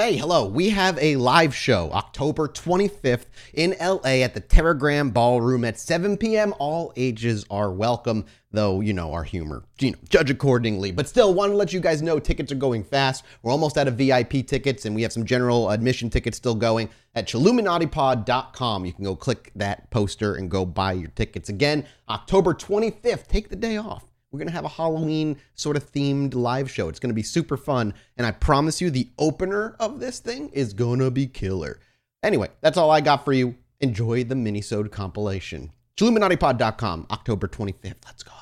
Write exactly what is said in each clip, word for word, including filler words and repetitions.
Hey, hello. We have a live show October twenty-fifth in L A at the Teragram Ballroom at seven p.m. All ages are welcome, though, you know, our humor, you know, judge accordingly. But still, want to let you guys know tickets are going fast. We're almost out of V I P tickets, and we have some general admission tickets still going at chiluminatipod dot com. You can go click that poster and go buy your tickets. Again, October twenty-fifth. Take the day off. We're going to have a Halloween sort of themed live show. It's going to be super fun. And I promise you, the opener of this thing is going to be killer. Anyway, that's all I got for you. Enjoy the minisode compilation. chiluminatipod dot com, October twenty-fifth. Let's go.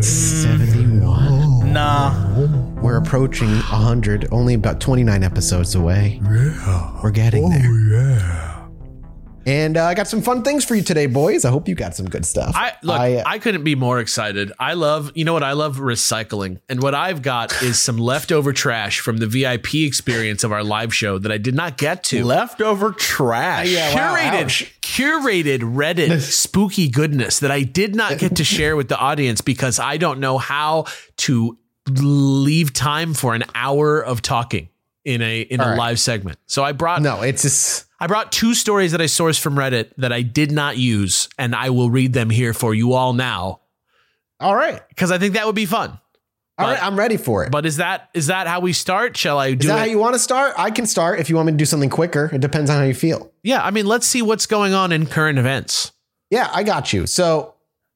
seventy-one. Nah. We're approaching one hundred, only about twenty-nine episodes away. Yeah. We're getting oh, there. Oh, yeah. And uh, I got some fun things for you today, boys. I hope you got some good stuff. I Look, I, uh, I couldn't be more excited. I love, you know what? I love recycling. And what I've got is some leftover trash from the V I P experience of our live show that I did not get to. Leftover trash. Uh, yeah, wow, curated. Ouch. Curated Reddit spooky goodness that I did not get to share with the audience because I don't know how to leave time for an hour of talking in a in All a right. live segment. So I brought no, it's just, I brought two stories that I sourced from Reddit that I did not use, and I will read them here for you all now. All right, because I think that would be fun. All but, right, I'm ready for it. But is that is that how we start? Shall I do it? Is that it? How you want to start? I can start if you want me to do something quicker. It depends on how you feel. Yeah, I mean, let's see what's going on in current events. Yeah, I got you. So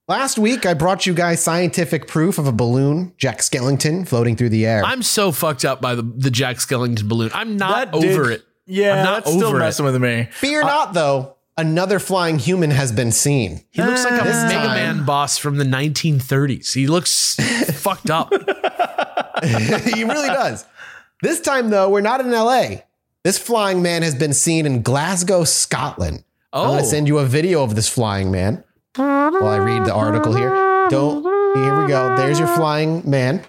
last week, I brought you guys scientific proof of a balloon, Jack Skellington, floating through the air. I'm so fucked up by the, the Jack Skellington balloon. I'm not that over dick. It. Yeah, I'm not that's over still messing it. With me. Fear uh, not, though. Another flying human has been seen. He looks like a this Mega time. Man boss from the nineteen thirties. He looks fucked up. He really does. This time, though, we're not in L A. This flying man has been seen in Glasgow, Scotland. Oh. I'm going to send you a video of this flying man while I read the article here. Don't. Here we go. There's your flying man.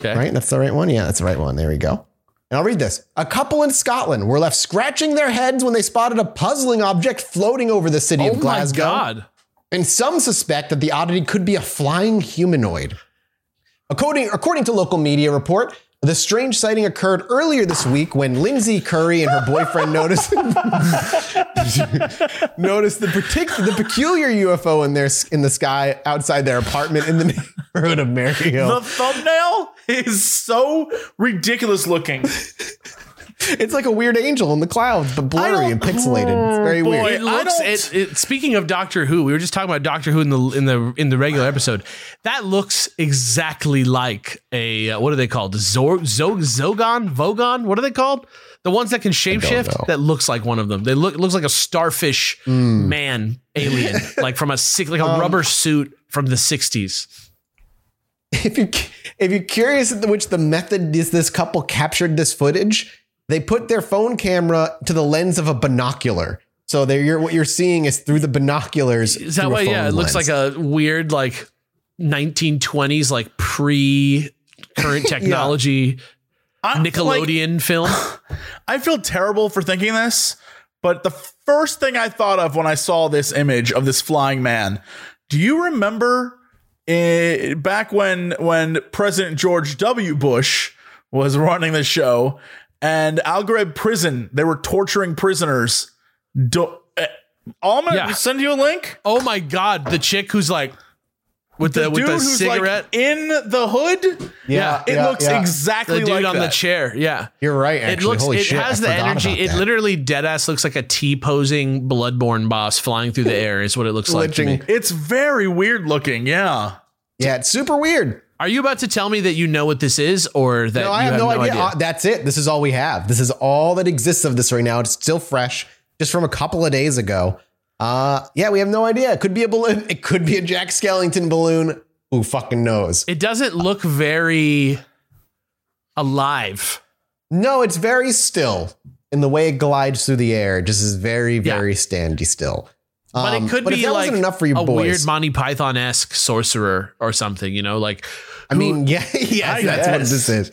Okay. Right? That's the right one? Yeah, that's the right one. There we go. And I'll read this. A couple in Scotland were left scratching their heads when they spotted a puzzling object floating over the city oh of Glasgow. Oh, my God. And some suspect that the oddity could be a flying humanoid. According, according to local media report, the strange sighting occurred earlier this week when Lindsay Curry and her boyfriend noticed noticed the, partic- the peculiar U F O in their in the sky outside their apartment in the neighborhood of Mary Hill. The thumbnail is so ridiculous looking. It's like a weird angel in the clouds, but blurry and pixelated. It's very boy, weird. It looks, it, it, speaking of Doctor Who, we were just talking about Doctor Who in the in the in the regular episode. That looks exactly like a uh, what are they called? Zor, Zog, Zogon, Vogon. What are they called? The ones that can shapeshift. That looks like one of them. They look it looks like a starfish mm. man alien, like from a like a um, rubber suit from the sixties. If you if you're curious at which the method is this couple captured this footage. They put their phone camera to the lens of a binocular. So you're, what you're seeing is through the binoculars. Is that why? Yeah, it looks lens. Like a weird, like nineteen twenties, like pre current technology yeah. Nickelodeon I, like, film. I feel terrible for thinking this, but the first thing I thought of when I saw this image of this flying man, do you remember uh, back when when President George W. Bush was running the show? And Al Ghraib prison, they were torturing prisoners. Do- I'm gonna yeah. send you a link. Oh my God, the chick who's like with the, the with the cigarette like in the hood. Yeah, it yeah, looks yeah. exactly the dude like on that. The chair. Yeah, you're right. Actually, it looks. Holy it shit, has I the energy. It that. Literally deadass looks like a T-posing Bloodborne boss flying through the air. Is what it looks like to me. It's very weird looking. Yeah, yeah, it's super weird. Are you about to tell me that you know what this is or that no, I you have, have no idea? idea. Uh, that's it. This is all we have. This is all that exists of this right now. It's still fresh, just from a couple of days ago. Uh, yeah, we have no idea. It could be a balloon. It could be a Jack Skellington balloon. Who fucking knows? It doesn't look very alive. No, it's very still. and the way it glides through the air just is very, very yeah. standy still. But um, it could but be like enough for you a boys. Weird Monty Python-esque sorcerer or something, you know, like. I mean, yeah, yeah, that's what this is.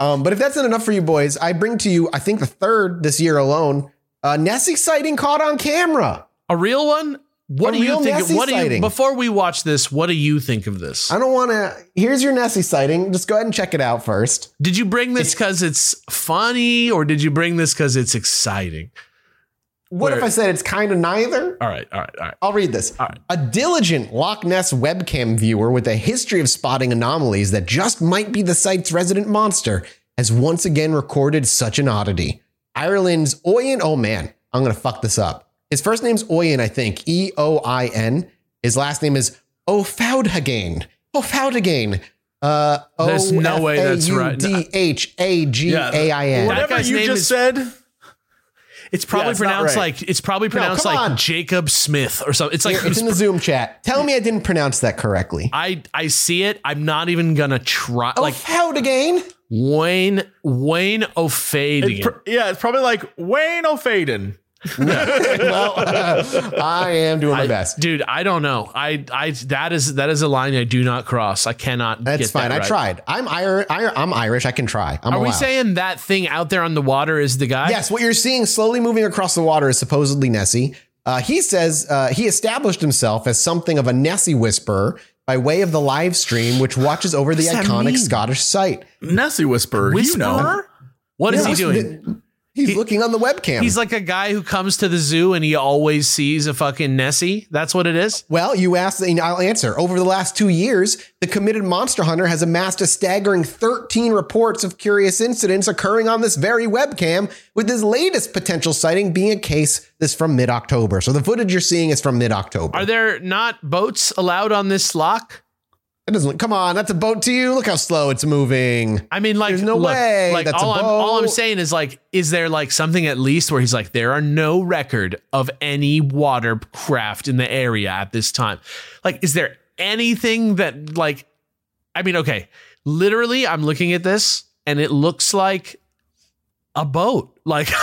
Um, but if that's not enough for you boys, I bring to you, I think the third this year alone, uh, Nessie sighting caught on camera. A real one? What a do you think? Nessie of, what do you, before we watch this, what do you think of this? I don't want to. Here's your Nessie sighting. Just go ahead and check it out first. Did you bring this because it's, it's funny, or did you bring this because it's exciting? What Where, if I said it's kind of neither? All right. All right. All right. I'll read this. All right. A diligent Loch Ness webcam viewer with a history of spotting anomalies that just might be the site's resident monster has once again recorded such an oddity. Ireland's Eoin. Oh, man, I'm going to fuck this up. His first name's Eoin, I think. E O I N. His last name is O'Faodhagáin. O'Faodhagáin. Uh, There's no way that's right. D H A G A I N. Whatever you just said. It's probably yeah, pronounced right. like it's probably pronounced no, like on. Jacob Smith or something. It's like Here, it's in the Zoom chat. Tell me I didn't pronounce that correctly. I, I see it. I'm not even gonna try. Like O'Faodhagáin. Wayne Wayne O'Faodhagáin. It's pr- yeah, it's probably like Wayne O'Faodhagáin. No. Well, uh, I am doing my I, best, dude. I don't know. I I that is that is a line I do not cross. I cannot. That's get fine. That right. I tried. I'm Irish. I'm Irish. I can try. I'm Are allowed. We saying that thing out there on the water is the guy? Yes. What you're seeing slowly moving across the water is supposedly Nessie. Uh, he says uh, he established himself as something of a Nessie whisperer by way of the live stream, which watches over the iconic mean? Scottish site. Nessie whisperer. Whisperer? You know what yeah, is he doing? The, He's he, looking on the webcam. He's like a guy who comes to the zoo and he always sees a fucking Nessie. That's what it is. Well, you asked and I'll answer. Over the last two years, the committed monster hunter has amassed a staggering thirteen reports of curious incidents occurring on this very webcam, with his latest potential sighting being a case this from mid-October. So the footage you're seeing is from mid-October. Are there not boats allowed on this lock? It doesn't come on. That's a boat to you. Look how slow it's moving. I mean, like, there's no look, way. Like, that's all, a boat. I'm, all I'm saying is, like, is there like something at least where he's like, there are no record of any watercraft in the area at this time. Like, is there anything that like, I mean, OK, literally, I'm looking at this and it looks like a boat. Like, you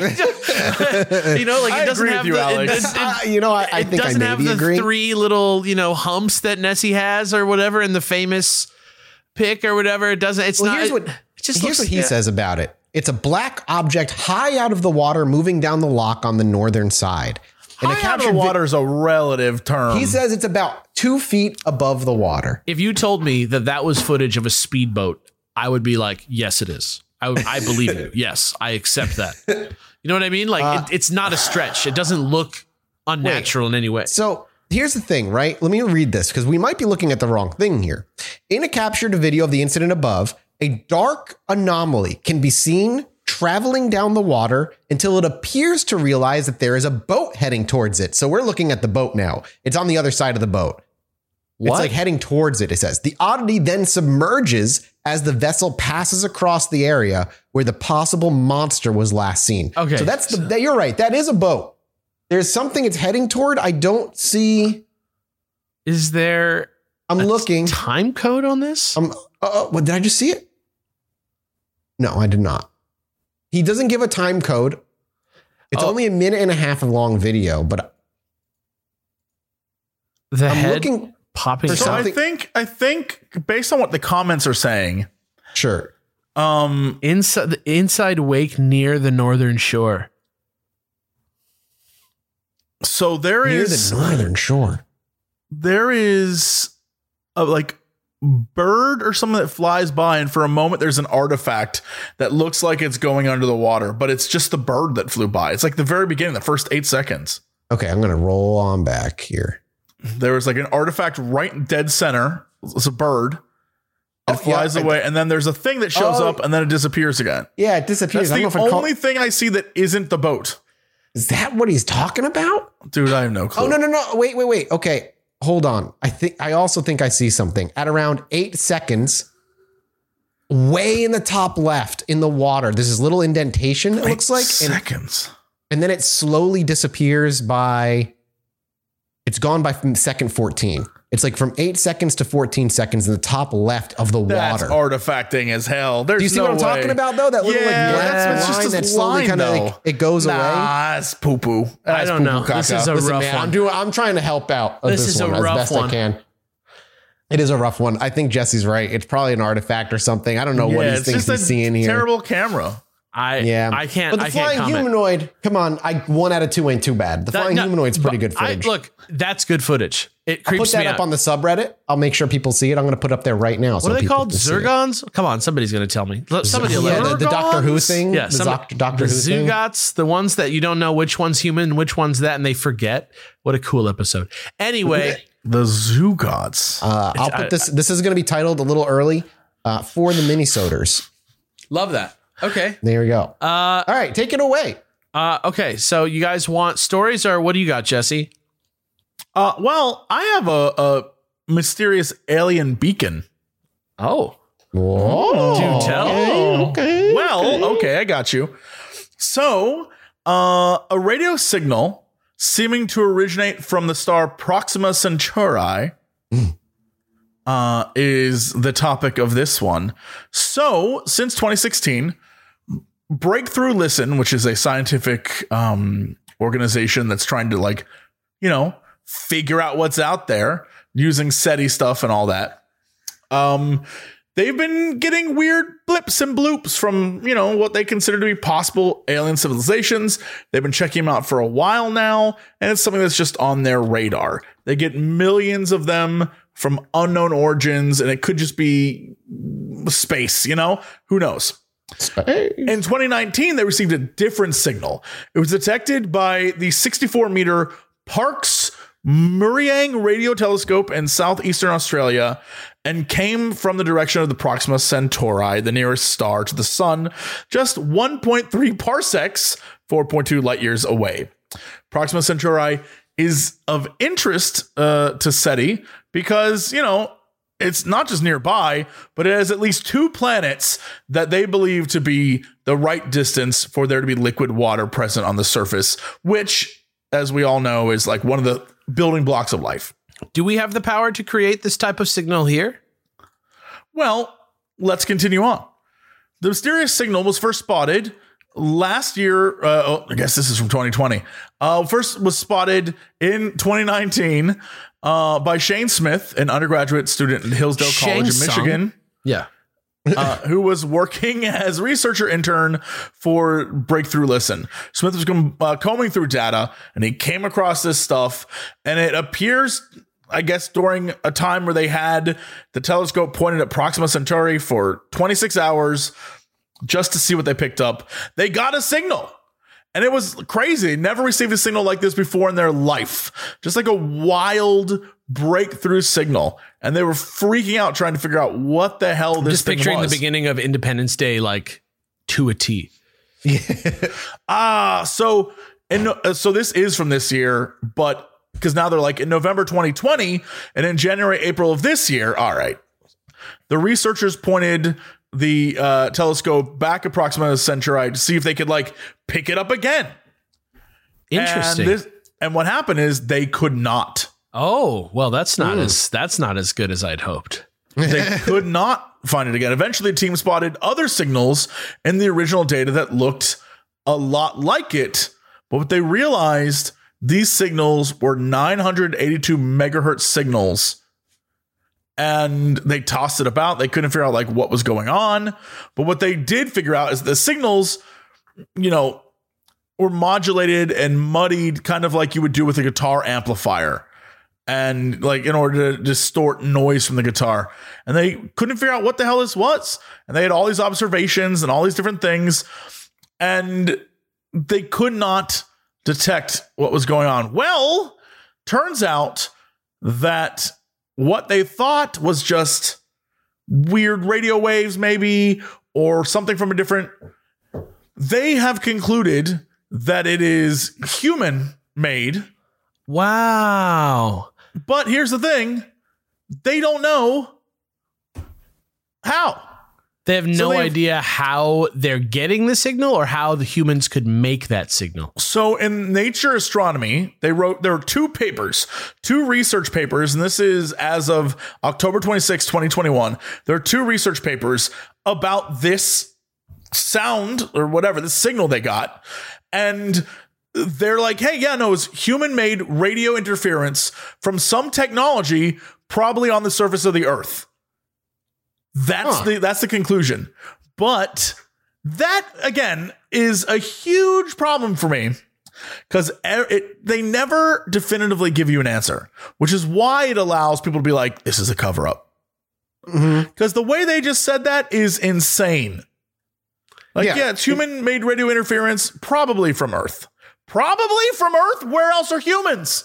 know, like it doesn't have you, the, it, it, it, uh, you know, I, I it think doesn't I have the agree. three little, you know, humps that Nessie has or whatever in the famous pic or whatever. It doesn't. It's well, not. Here's what, it just here's looks, what he yeah. says about it. It's a black object high out of the water, moving down the loch on the northern side. And high out of the water vi- is a relative term. He says it's about two feet above the water. If you told me that that was footage of a speedboat, I would be like, yes, it is. I, I believe you. Yes, I accept that. You know what I mean? Like, uh, it, it's not a stretch. It doesn't look unnatural wait. in any way. So here's the thing, right? Let me read this because we might be looking at the wrong thing here. In a captured video of the incident above, a dark anomaly can be seen traveling down the water until it appears to realize that there is a boat heading towards it. So we're looking at the boat now. It's on the other side of the boat. What? It's like heading towards it, it says. The oddity then submerges as the vessel passes across the area where the possible monster was last seen. Okay. So that's the, that, you're right. That is a boat. There's something it's heading toward. I don't see. Is there I'm a looking time code on this? Um, uh, what did I just see it? No, I did not. He doesn't give a time code. It's oh. only a minute and a half of long video, but. The I'm head. Looking, Popping so I think I think based on what the comments are saying, sure. Um, inside the inside wake near the northern shore. So there near is near the northern shore. There is a like bird or something that flies by, and for a moment there's an artifact that looks like it's going under the water, but it's just the bird that flew by. It's like the very beginning, the first eight seconds. Okay, I'm gonna roll on back here. There was like an artifact right dead center. It's a bird. It oh, flies yeah, away. I, and then there's a thing that shows oh, up and then it disappears again. Yeah, it disappears. That's I the only call- thing I see that isn't the boat. Is that what he's talking about? Dude, I have no clue. Oh, no, no, no. Wait, wait, wait. Okay, hold on. I think I also think I see something at around eight seconds. Way in the top left in the water. There's this little indentation. It looks like seconds. And, and then it slowly disappears by. It's gone by from second fourteen. It's like from eight seconds to fourteen seconds in the top left of the That's water. That's artifacting as hell. There's Do you see no what I'm way. talking about, though? That little yeah, like black that's, line just that slowly kind of like, it goes nah, away. Nah, it's poo-poo. I don't poo-poo know. Caca. This is a Listen, rough man, one. I'm, doing, I'm trying to help out. This, this is one, a rough as best one. I can. It is a rough one. I think Jesse's right. It's probably an artifact or something. I don't know yeah, what these things he's seeing here. It's just a terrible camera. I yeah. I can't. But the I flying can't humanoid, come on, I one out of two ain't too bad. The that, flying no, humanoid's pretty good footage. I, look, that's good footage. It creeps I'll put that me up out. on the subreddit. I'll make sure people see it. I'm going to put up there right now. What so are they called? Zurgons? Come on, somebody's going to tell me. Somebody, yeah, the, the Doctor Who thing. Yeah, the some, Doctor, Doctor the Who Zugats, thing. The ones that you don't know which one's human, which one's that, and they forget. What a cool episode. Anyway, the Zugats. Uh, I'll put I, this. This is going to be titled a little early uh, for the Minnesoters. Love that. Okay. There we go. Uh, All right. Take it away. Uh, okay. So you guys want stories or what do you got, Jesse? Uh, well, I have a, a mysterious alien beacon. Oh. Whoa. Do tell. Okay. okay well, okay. okay. I got you. So uh, a radio signal seeming to originate from the star Proxima Centauri mm. uh, is the topic of this one. So since twenty sixteen, Breakthrough Listen, which is a scientific um, organization that's trying to, like, you know, figure out what's out there using SETI stuff and all that. Um, they've been getting weird blips and bloops from, you know, what they consider to be possible alien civilizations. They've been checking them out for a while now, and it's something that's just on their radar. They get millions of them from unknown origins, and it could just be space, you know? Who knows? Space. In twenty nineteen, they received a different signal. It was detected by the sixty-four meter Parkes Murriang Radio Telescope in southeastern Australia and came from the direction of the Proxima Centauri, the nearest star to the sun, just one point three parsecs, four point two light years away. Proxima Centauri is of interest uh, to SETI because, you know, it's not just nearby, but it has at least two planets that they believe to be the right distance for there to be liquid water present on the surface, which, as we all know, is like one of the building blocks of life. Do we have the power to create this type of signal here? Well, let's continue on. The mysterious signal was first spotted last year. Uh, oh, I guess this is from twenty twenty. Uh, first was spotted in twenty nineteen uh, by Shane Smith, an undergraduate student at Hillsdale Shane College in Michigan. Yeah. uh, who was working as researcher intern for Breakthrough Listen. Smith was com- uh, combing through data, and he came across this stuff, and it appears, I guess, during a time where they had the telescope pointed at Proxima Centauri for twenty-six hours just to see what they picked up. They got a signal, and it was crazy. Never received a signal like this before in their life. Just like a wild breakthrough signal, and they were freaking out trying to figure out what the hell this just thing picturing was. The beginning of Independence Day, like to a T. Yeah. ah so and uh, so this is from this year, but because now they're like in November twenty twenty and in January, April of this year. All right, the researchers pointed the uh telescope back at Proxima Centauri to see if they could like pick it up again. Interesting. And, this, and what happened is they could not. Oh, well, that's not Ooh. as that's not as good as I'd hoped. They could not find it again. Eventually, the team spotted other signals in the original data that looked a lot like it. But what they realized, these signals were nine hundred eighty-two megahertz signals. And they tossed it about. They couldn't figure out like what was going on. But what they did figure out is the signals, you know, were modulated and muddied, kind of like you would do with a guitar amplifier. And like in order to distort noise from the guitar, and they couldn't figure out what the hell this was. And they had all these observations and all these different things, and they could not detect what was going on. Well, turns out that what they thought was just weird radio waves, maybe, or something from a different. They have concluded that it is human made. Wow. But here's the thing. They don't know how. They have no so they idea have, how they're getting the signal or how the humans could make that signal. So in Nature Astronomy, they wrote, there were two papers, two research papers, and this is as of October twenty-sixth, twenty twenty-one. There are two research papers about this sound or whatever, the signal they got. And they're like, hey, yeah, no, it's human-made radio interference from some technology, probably on the surface of the Earth. That's huh. the that's the conclusion. But that, again, is a huge problem for me because they never definitively give you an answer, which is why it allows people to be like, this is a cover-up. Because mm-hmm. the way they just said that is insane. Like, yeah, yeah it's human-made radio interference, probably from Earth. Probably from Earth? Where else are humans?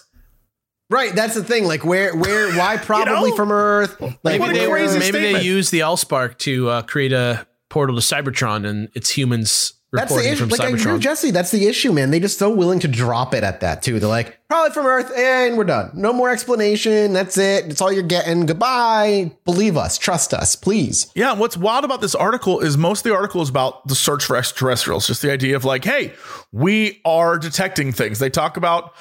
Right, that's the thing. Like, where, where, why? Probably you know? From Earth. Like, what a crazy statement. Maybe they use the Allspark to uh, create a portal to Cybertron, and it's humans reporting that's the from like, Cybertron. Like I agree with Jesse, that's the issue, man. They're just so willing to drop it at that too. They're like, probably from Earth, and we're done. No more explanation. That's it. It's all you're getting. Goodbye. Believe us. Trust us, please. Yeah. And what's wild about this article is most of the article is about the search for extraterrestrials. Just the idea of like, hey, we are detecting things. They talk about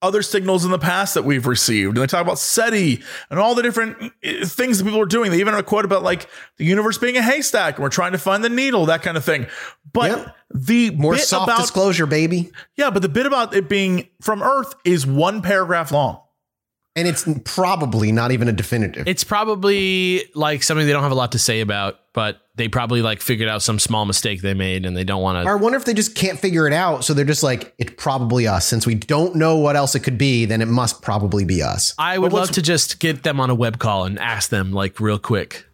other signals in the past that we've received. And they talk about SETI and all the different things that people are doing. They even have a quote about like the universe being a haystack and we're trying to find the needle, that kind of thing. But yep. the more bit soft about, disclosure, baby. Yeah. But the bit about it being from Earth is one paragraph long. And it's probably not even a definitive. It's probably like something they don't have a lot to say about, but they probably like figured out some small mistake they made and they don't want to. I wonder if they just can't figure it out. So they're just like, it's probably us. Since we don't know what else it could be, then it must probably be us. I would love to just get them on a web call and ask them like real quick.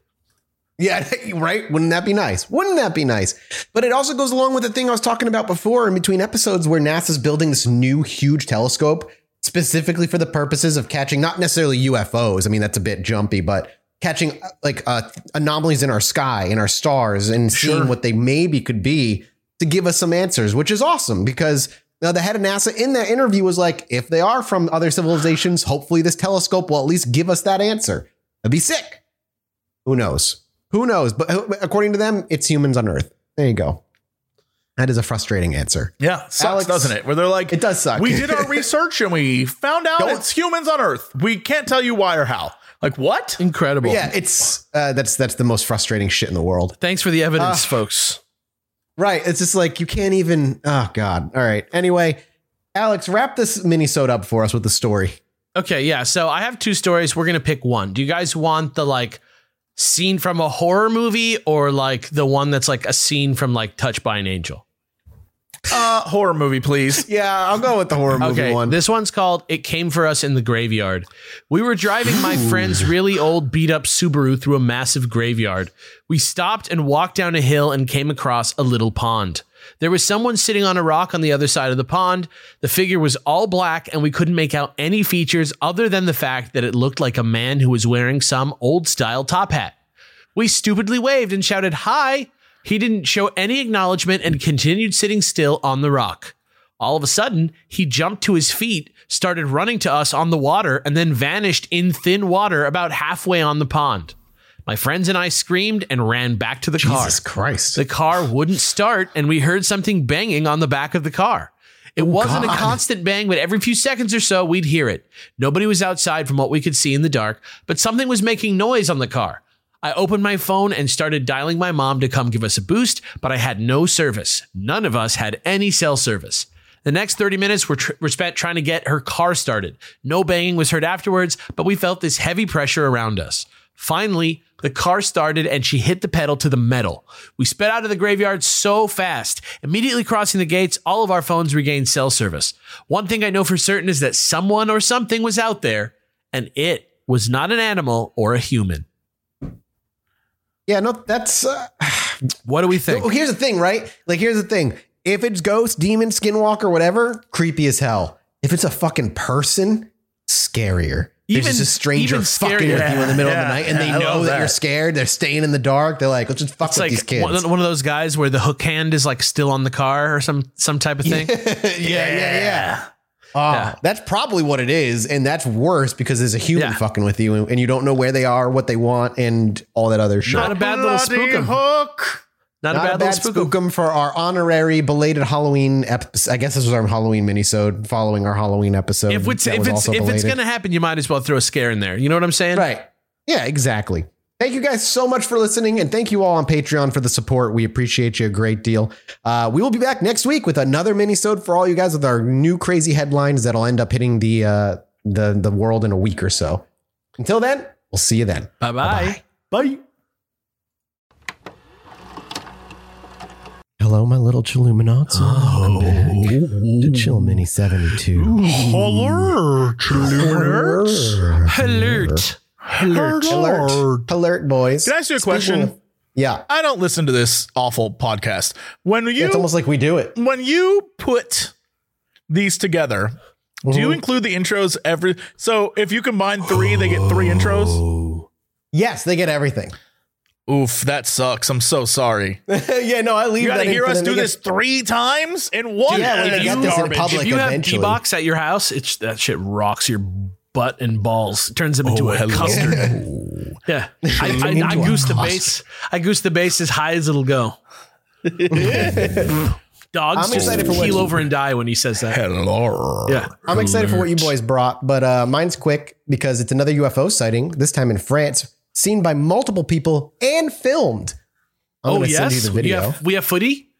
Yeah, right. Wouldn't that be nice? Wouldn't that be nice? But it also goes along with the thing I was talking about before in between episodes where NASA's building this new huge telescope specifically for the purposes of catching not necessarily U F Os. I mean, that's a bit jumpy, but catching like uh, anomalies in our sky, in our stars, and seeing sure. what they maybe could be to give us some answers, which is awesome because now the head of NASA in that interview was like, if they are from other civilizations, hopefully this telescope will at least give us that answer. That'd be sick. Who knows? Who knows? But according to them, it's humans on Earth. There you go. That is a frustrating answer. Yeah. Sucks, Alex, doesn't it? Where they're like, it does suck. We did our research and we found out Don't. it's humans on Earth. We can't tell you why or how. Like what? Incredible. Yeah, it's uh, that's that's the most frustrating shit in the world. Thanks for the evidence, uh, folks. Right. It's just like you can't even. Oh, God. All right. Anyway, Alex, wrap this minisode up for us with the story. OK, yeah. So I have two stories. We're going to pick one. Do you guys want the like scene from a horror movie or like the one that's like a scene from like Touched by an Angel? Uh, horror movie, please. Yeah, I'll go with the horror movie okay, one. This one's called It Came For Us in the Graveyard. We were driving Ooh. my friend's really old beat up Subaru through a massive graveyard. We stopped and walked down a hill and came across a little pond. There was someone sitting on a rock on the other side of the pond. The figure was all black and we couldn't make out any features other than the fact that it looked like a man who was wearing some old style top hat. We stupidly waved and shouted, "Hi!" He didn't show any acknowledgement and continued sitting still on the rock. All of a sudden, he jumped to his feet, started running to us on the water, and then vanished in thin water about halfway on the pond. My friends and I screamed and ran back to the car. Jesus Christ. The car wouldn't start, and we heard something banging on the back of the car. It wasn't God. a constant bang, but every few seconds or so, we'd hear it. Nobody was outside from what we could see in the dark, but something was making noise on the car. I opened my phone and started dialing my mom to come give us a boost, but I had no service. None of us had any cell service. The next thirty minutes were, tr- were spent trying to get her car started. No banging was heard afterwards, but we felt this heavy pressure around us. Finally, the car started and she hit the pedal to the metal. We sped out of the graveyard so fast. Immediately crossing the gates, all of our phones regained cell service. One thing I know for certain is that someone or something was out there, and it was not an animal or a human. Yeah, no, that's uh, what do we think? Well, here's the thing, right? Like, here's the thing. If it's ghost, demon, skinwalker, whatever, creepy as hell. If it's a fucking person, scarier. Even, There's just a stranger fucking yeah, with you in the middle yeah, of the night and yeah, they know that, that you're scared. They're staying in the dark. They're like, let's just fuck it's with like these kids. One of those guys where the hook hand is like still on the car or some some type of thing. yeah, yeah, yeah. yeah. Ah, yeah. That's probably what it is. And that's worse because there's a human yeah. fucking with you and, and you don't know where they are, what they want, and all that other shit. Not a bad little spookum. Hook. Not, Not a bad, a bad spookum. spookum for our honorary belated Halloween episode. I guess this was our Halloween minisode following our Halloween episode. If it's if it's, if it's going to happen, you might as well throw a scare in there. You know what I'm saying? Right. Yeah, exactly. Thank you guys so much for listening, and thank you all on Patreon for the support. We appreciate you a great deal. Uh, we will be back next week with another minisode for all you guys with our new crazy headlines that'll end up hitting the uh, the the world in a week or so. Until then, we'll see you then. Bye-bye. Bye-bye. Bye. Hello, my little Chiluminauts. Oh. Welcome back to Chill Mini seventy-two. Hello, Chiluminauts. Alert. Alert. Alert. Alert. Alert, boys. Can I ask you a question? Of, yeah. I don't listen to this awful podcast. When you, It's almost like we do it. When you put these together, mm-hmm. do you include the intros every... So if you combine three, they get three intros? Yes, they get everything. Oof, that sucks. I'm so sorry. yeah, no, I leave. You got to hear us do this three times in one. Yeah, when they get this in public, if you have D-Box at your house, it's that shit rocks your butt and balls. It turns them into oh, a custard. yeah, I, I, I goose the bass. I goose the bass as high as it'll go. Dogs just keel over and die when he says that. Hello. Yeah, I'm excited for what you boys brought, but uh, mine's quick because it's another U F O sighting. This time in France. Seen by multiple people and filmed. I'm oh, yes. Send you the video. We have, we have footy.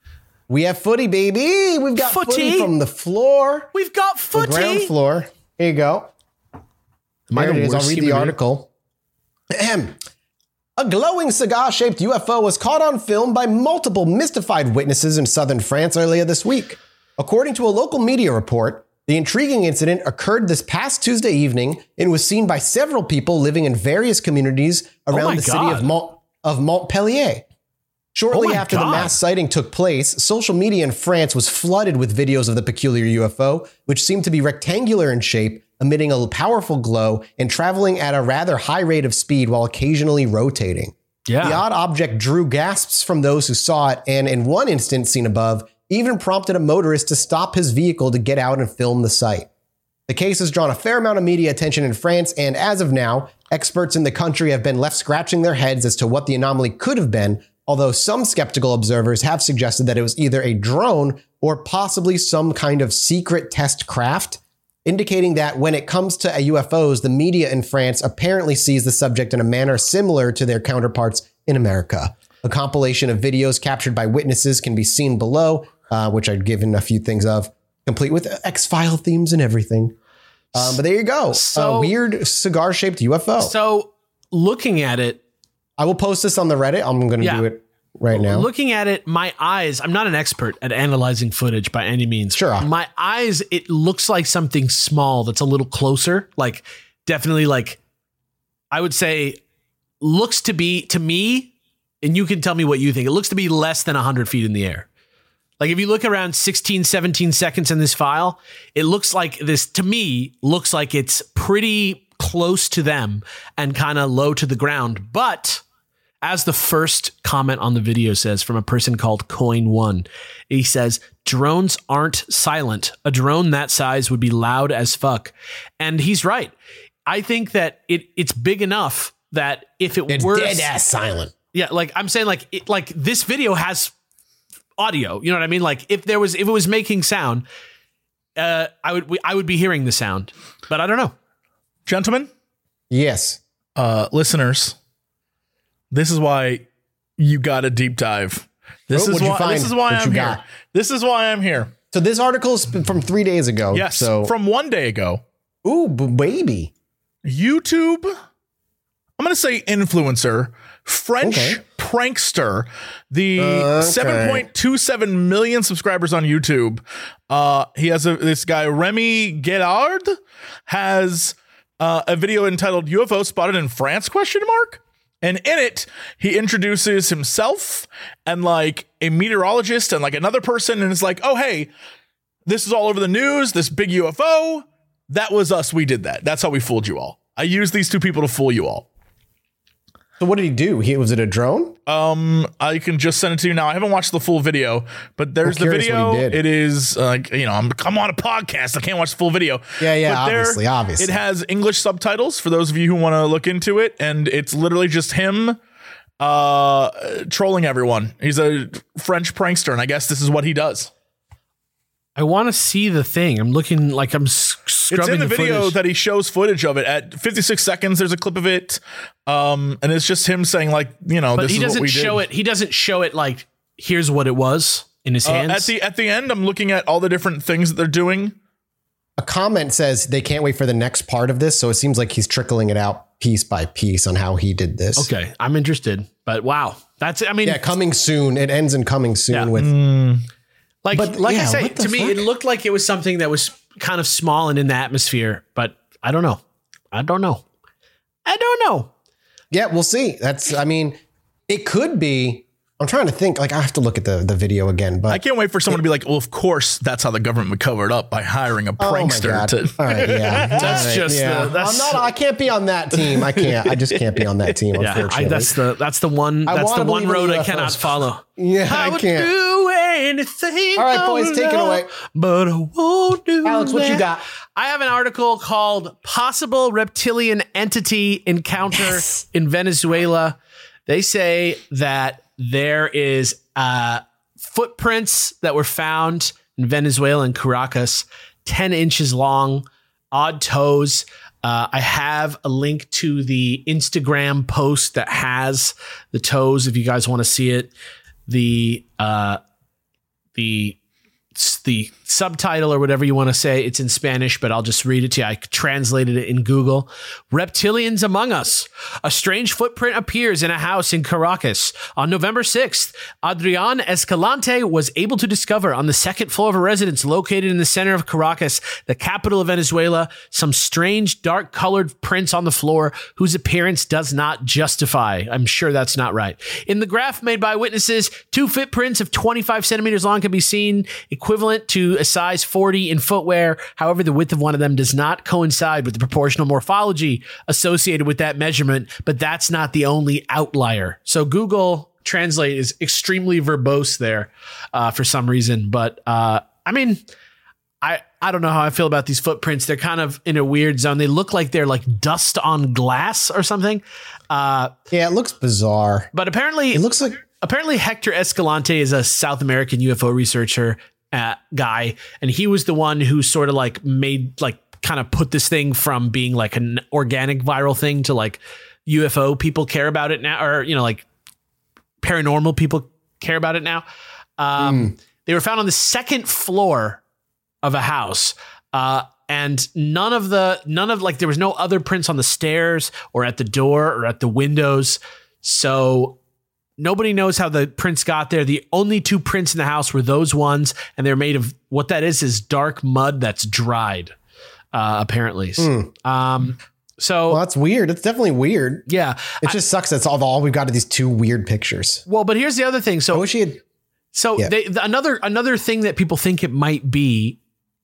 We have footy, baby. We've got footy. footy from the floor. We've got footy. The ground floor. Here you go. There it is. I'll read the article. Ahem. A glowing cigar-shaped U F O was caught on film by multiple mystified witnesses in southern France earlier this week. According to a local media report, the intriguing incident occurred this past Tuesday evening and was seen by several people living in various communities around oh the God. city of, Mont- of Montpellier. Shortly oh after God. the mass sighting took place, social media in France was flooded with videos of the peculiar U F O, which seemed to be rectangular in shape, emitting a powerful glow and traveling at a rather high rate of speed while occasionally rotating. Yeah. The odd object drew gasps from those who saw it, and in one instance seen above, even prompted a motorist to stop his vehicle to get out and film the sight. The case has drawn a fair amount of media attention in France, and as of now, experts in the country have been left scratching their heads as to what the anomaly could have been, although some skeptical observers have suggested that it was either a drone or possibly some kind of secret test craft, indicating that when it comes to U F Os, the media in France apparently sees the subject in a manner similar to their counterparts in America. A compilation of videos captured by witnesses can be seen below, Uh, which I'd given a few things of, complete with X-File themes and everything. Um, but there you go. So, a weird cigar-shaped U F O. So looking at it... I will post this on the Reddit. I'm going to yeah. do it right now. Looking at it, my eyes... I'm not an expert at analyzing footage by any means. Sure. My eyes, it looks like something small that's a little closer. Like, definitely, like, I would say, looks to be, to me, and you can tell me what you think, it looks to be less than one hundred feet in the air. Like if you look around sixteen, seventeen seconds in this file, it looks like this, to me, looks like it's pretty close to them and kind of low to the ground. But as the first comment on the video says from a person called Coin One, he says, drones aren't silent. A drone that size would be loud as fuck. And he's right. I think that it it's big enough that if it it's were dead ass silent. Yeah. Like I'm saying like it, like this video has audio, you know what I mean? Like if there was, if it was making sound, uh, I would, we, I would be hearing the sound, but I don't know. Gentlemen. Yes. Uh, listeners, this is why you got a deep dive. This oh, is why, this is why I'm here. Got. This is why I'm here. So this article is from three days ago. Yes. So from one day ago. Ooh, baby. YouTube. I'm going to say influencer, French okay. prankster, the uh, okay. seven point two seven million subscribers on YouTube. Uh, he has a, this guy, Remy Guedard, has uh, a video entitled U F O Spotted in France, question mark. And in it, he introduces himself and like a meteorologist and like another person. And it's like, oh, hey, this is all over the news. This big U F O. That was us. We did that. That's how we fooled you all. I used these two people to fool you all. So what did he do? He was it a drone? Um, I can just send it to you now. I haven't watched the full video, but there's the video. It is like uh, you know, I'm I'm on a podcast. I can't watch the full video. Yeah, yeah, but obviously, there, obviously. It has English subtitles for those of you who want to look into it, and it's literally just him uh trolling everyone. He's a French prankster, and I guess this is what he does. I want to see the thing. I'm looking like I'm scrubbing It's in the, the video footage. That he shows footage of it at fifty-six seconds. There's a clip of it. Um, and it's just him saying like, you know, but this he is doesn't what we show did. It. He doesn't show it. Like, here's what it was in his uh, hands at the, at the end. I'm looking at all the different things that they're doing. A comment says they can't wait for the next part of this. So it seems like he's trickling it out piece by piece on how he did this. Okay. I'm interested, but wow. That's it. I mean, yeah, coming soon. It ends in coming soon yeah. with, mm. Like, but, like yeah, I say, to fuck? me, it looked like it was something that was kind of small and in the atmosphere, but I don't know. I don't know. I don't know. Yeah, we'll see. That's, I mean, it could be, I'm trying to think, like, I have to look at the, the video again, but I can't wait for someone it, to be like, well, of course, that's how the government would cover it up by hiring a prankster. Oh my God. To- All right, yeah. that's right, just, yeah. The, that's, I'm not, I can't be on that team. I can't, I just can't be on that team. Yeah, unfortunately. I, that's the, that's the one, that's the one road I cannot follow. Yeah, I, I can't. Do anything. All right, boys, take it away. But I won't do Alex, what that. You got? I have an article called Possible Reptilian Entity Encounter yes. in Venezuela. They say that there is uh, footprints that were found in Venezuela and Caracas, ten inches long, odd toes. Uh, I have a link to the Instagram post that has the toes if you guys want to see it. The uh The, the subtitle or whatever you want to say, it's in Spanish, but I'll just read it to you. I translated it in Google. Reptilians Among Us. A strange footprint appears in a house in Caracas. On November sixth, Adrian Escalante was able to discover on the second floor of a residence located in the center of Caracas, the capital of Venezuela, some strange dark colored prints on the floor whose appearance does not justify. I'm sure that's not right. In the graph made by witnesses, two footprints of twenty-five centimeters long can be seen, equivalent to a size forty in footwear. However, the width of one of them does not coincide with the proportional morphology associated with that measurement, but that's not the only outlier. So Google Translate is extremely verbose there uh, for some reason. But uh, I mean, I, I don't know how I feel about these footprints. They're kind of in a weird zone. They look like they're like dust on glass or something. Uh, yeah, it looks bizarre. But apparently it looks like apparently Hector Escalante is a South American U F O researcher. Uh, guy, and he was the one who sort of like made like kind of put this thing from being like an organic viral thing to like U F O people care about it now, or you know, like paranormal people care about it now. Um, mm. They were found on the second floor of a house, uh, and none of the none of like there was no other prints on the stairs or at the door or at the windows, so. Nobody knows how the prints got there. The only two prints in the house were those ones, and they're made of what that is is dark mud that's dried, uh, apparently. Mm. Um, so well, that's weird. It's definitely weird. Yeah, it I, just sucks. That's all, all we've got are these two weird pictures. Well, but here's the other thing. So I wish he had. So yeah. they, another another thing that people think it might be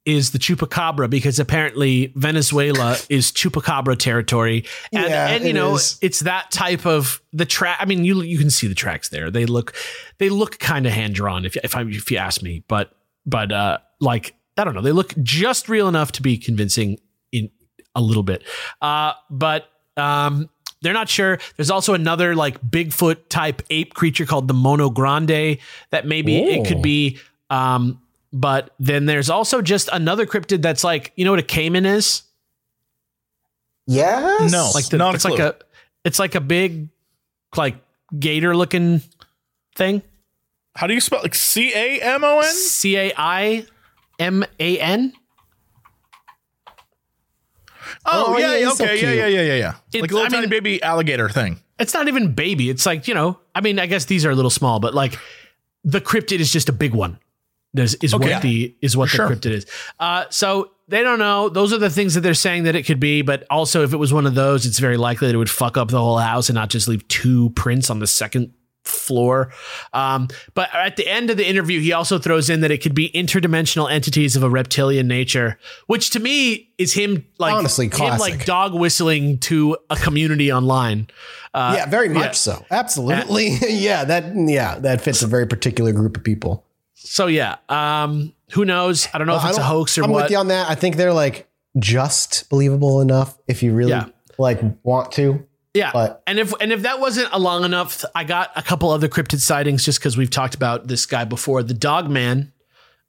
is the Chupacabra, because apparently Venezuela is Chupacabra territory. And, yeah, and you know, is. It's that type of the track. I mean, you you can see the tracks there. They look they look kind of hand drawn if if I if you ask me, but but uh, like, I don't know. They look just real enough to be convincing in a little bit. Uh, but um, they're not sure. There's also another like Bigfoot type ape creature called the Mono Grande that maybe Ooh. It could be um, but then there's also just another cryptid that's like, you know what a caiman is? Yes. No, like the, not it's a clue. Like a it's like a big like gator looking thing. How do you spell like C A M O N? C A I M A N. Oh, oh yeah, yeah, okay, so yeah, yeah, yeah, yeah, yeah. It's, like a little I tiny mean, baby alligator thing. It's not even baby. It's like, you know, I mean, I guess these are a little small, but like the cryptid is just a big one. Is, is, okay, what yeah. the, is what sure. the cryptid is. Uh, so they don't know. Those are the things that they're saying that it could be. But also, if it was one of those, it's very likely that it would fuck up the whole house and not just leave two prints on the second floor. Um, but at the end of the interview, he also throws in that it could be interdimensional entities of a reptilian nature, which to me is him like honestly classic. Him like dog whistling to a community online. Uh, yeah, very much yeah. so. Absolutely. Yeah. yeah, that yeah, that fits a very particular group of people. So yeah, um, who knows? I don't know well, if it's a hoax or I'm what. I'm with you on that. I think they're like just believable enough if you really yeah. like want to. Yeah, but. and if and if that wasn't a long enough, I got a couple other cryptid sightings just because we've talked about this guy before. The Dog Man,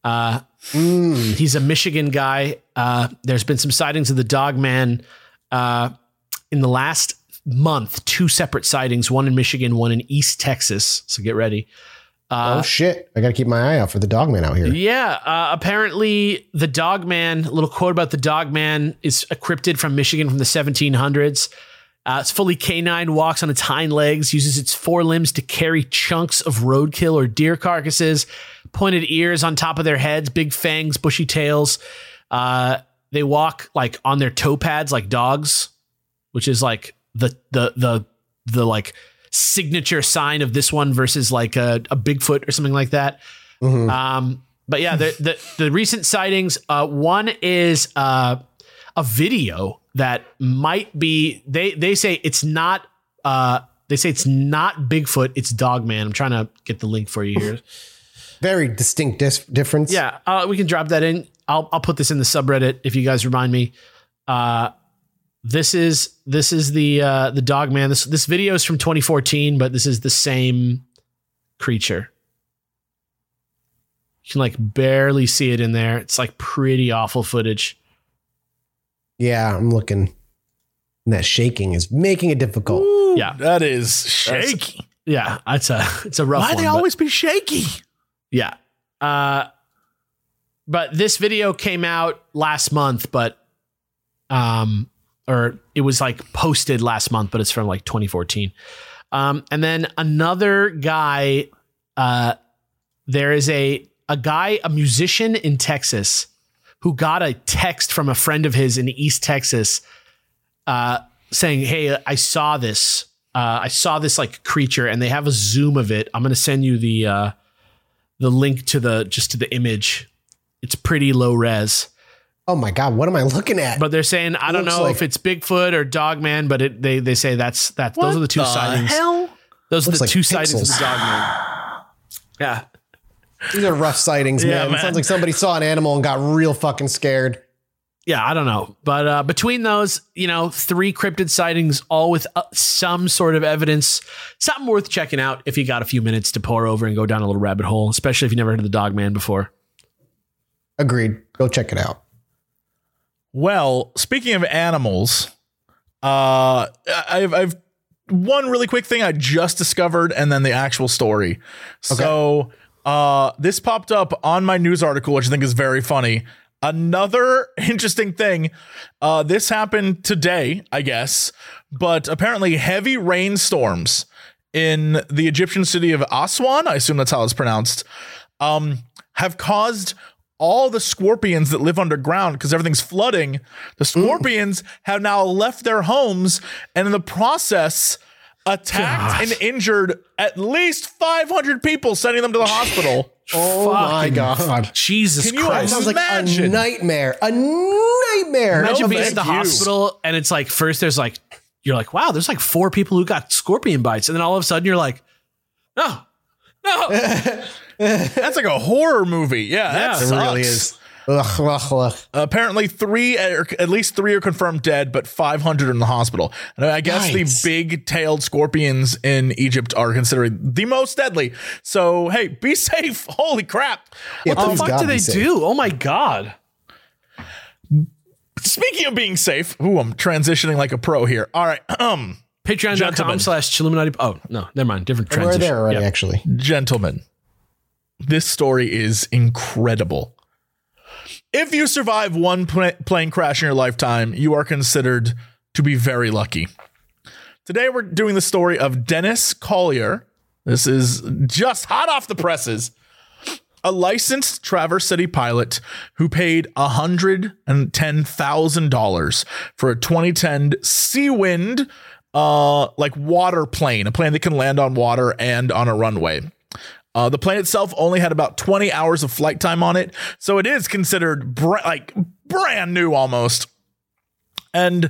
uh, mm. he's a Michigan guy. Uh, there's been some sightings of the Dog Man uh, in the last month. Two separate sightings, one in Michigan, one in East Texas. So get ready. Uh, oh, shit. I got to keep my eye out for the Dog Man out here. Yeah. Uh, apparently, the Dog Man, a little quote about the Dog Man, is a cryptid from Michigan from the seventeen hundreds. Uh, it's fully canine, walks on its hind legs, uses its forelimbs to carry chunks of roadkill or deer carcasses, pointed ears on top of their heads, big fangs, bushy tails. Uh, they walk like on their toe pads like dogs, which is like the the the the like signature sign of this one versus like a, a Bigfoot or something like that. Mm-hmm. Um, but yeah, the, the the recent sightings. Uh, one is uh, a video. That might be, they they say it's not, uh, they say it's not Bigfoot, it's Dog Man. I'm trying to get the link for you here. Very distinct dis- difference. Yeah, uh, we can drop that in. I'll I'll put this in the subreddit if you guys remind me. Uh, this is this is the uh, the Dog Man. This this video is from twenty fourteen, but this is the same creature. You can like barely see it in there. It's like pretty awful footage. Yeah, I'm looking. And that shaking is making it difficult. Ooh, yeah, that is shaky. That's, yeah, it's a it's a rough. Why one, they always but, be shaky? Yeah, uh, but this video came out last month, but um, or it was like posted last month, but it's from like twenty fourteen. Um, and then another guy, uh, there is a a guy, a musician in Texas, who got a text from a friend of his in East Texas uh, saying, hey, I saw this. Uh, I saw this like creature, and they have a zoom of it. I'm going to send you the uh, the link to the just to the image. It's pretty low res. Oh, my God. What am I looking at? But they're saying, I it don't know like- if it's Bigfoot or Dog Man, but it, they they say that's that. What those are the two the sightings. Hell? Those looks are the like two pixels. Sightings of the Dog Man. Yeah. These are rough sightings, man. Yeah, man. It sounds like somebody saw an animal and got real fucking scared. Yeah, I don't know. But uh, between those, you know, three cryptid sightings, all with uh, some sort of evidence, something worth checking out if you got a few minutes to pour over and go down a little rabbit hole, especially if you've never heard of the Dog Man before. Agreed. Go check it out. Well, speaking of animals, uh, I've, I've one really quick thing I just discovered and then the actual story. Okay. So... Uh, this popped up on my news article, which I think is very funny. Another interesting thing. Uh, this happened today, I guess, but apparently heavy rainstorms in the Egyptian city of Aswan, I assume that's how it's pronounced, um, have caused all the scorpions that live underground, because everything's flooding. The scorpions Ooh. have now left their homes, and in the process... attacked God. and injured at least five hundred people, sending them to the hospital. Oh my God. Jesus Can you Christ. That sounds like a nightmare. A nightmare. Imagine no, being at the you. hospital, and it's like, first there's like, you're like, wow, there's like four people who got scorpion bites. And then all of a sudden you're like, no, no. That's like a horror movie. Yeah, yeah, that sucks. It really is. Ugh, ugh, ugh. Apparently three or at least three are confirmed dead, but five hundred in the hospital. And I guess nice. the big tailed scorpions in Egypt are considered the most deadly. So, hey, be safe. Holy crap. Yeah, what the fuck God do they safe. do? Oh, my God. Speaking of being safe. Ooh, I'm transitioning like a pro here. All right. Um, Patreon.com slash Chiluminati. Oh, no, never mind. Different transition. We're there already, yep. actually. Gentlemen, this story is incredible. If you survive one pl- plane crash in your lifetime, you are considered to be very lucky. Today, we're doing the story of Dennis Collier. This is just hot off the presses. A licensed Traverse City pilot who paid one hundred ten thousand dollars for a twenty ten Seawind uh, like water plane, a plane that can land on water and on a runway. Uh, the plane itself only had about twenty hours of flight time on it, so it is considered br- like brand new almost. And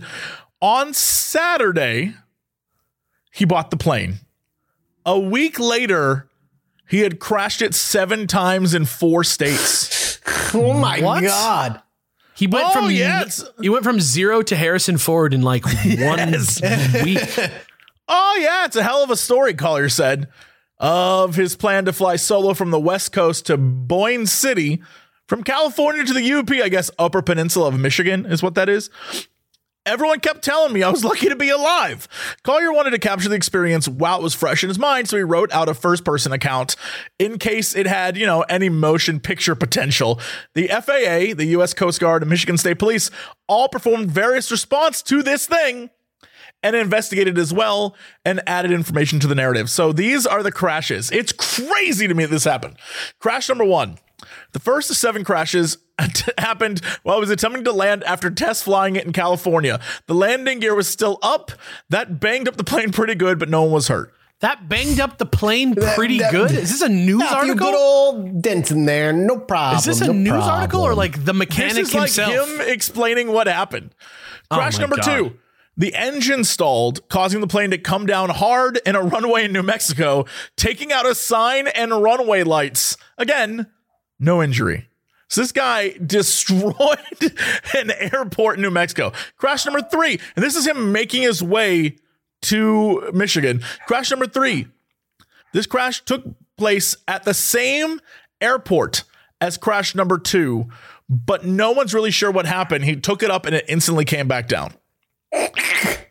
on Saturday, he bought the plane. A week later, he had crashed it seven times in four states. Oh my what? God. He went oh, from yes. he went from zero to Harrison Ford in like yes. one week. Oh yeah, it's a hell of a story, Collier said, of his plan to fly solo from the West Coast to Boyne City, from California to the U P, I guess, Upper Peninsula of Michigan is what that is. Everyone kept telling me I was lucky to be alive. Collier wanted to capture the experience while it was fresh in his mind, so he wrote out a first-person account in case it had, you know, any motion picture potential. The F A A, the U S Coast Guard, and Michigan State Police all performed various response to this thing and investigated as well and added information to the narrative. So these are the crashes. It's crazy to me that this happened. Crash number one. The first of seven crashes happened while it was attempting to land after test flying it in California. The landing gear was still up. That banged up the plane pretty good, but no one was hurt. That banged up the plane pretty that, that, good? Is this a news no, article? A good old dent in there, no problem. Is this a no news problem. article or like the mechanic this is himself? Like him explaining what happened. Crash oh number God. two. The engine stalled, causing the plane to come down hard in a runway in New Mexico, taking out a sign and runway lights. Again, no injury. So this guy destroyed an airport in New Mexico. Crash number three. And this is him making his way to Michigan. Crash number three. This crash took place at the same airport as crash number two, but no one's really sure what happened. He took it up and it instantly came back down.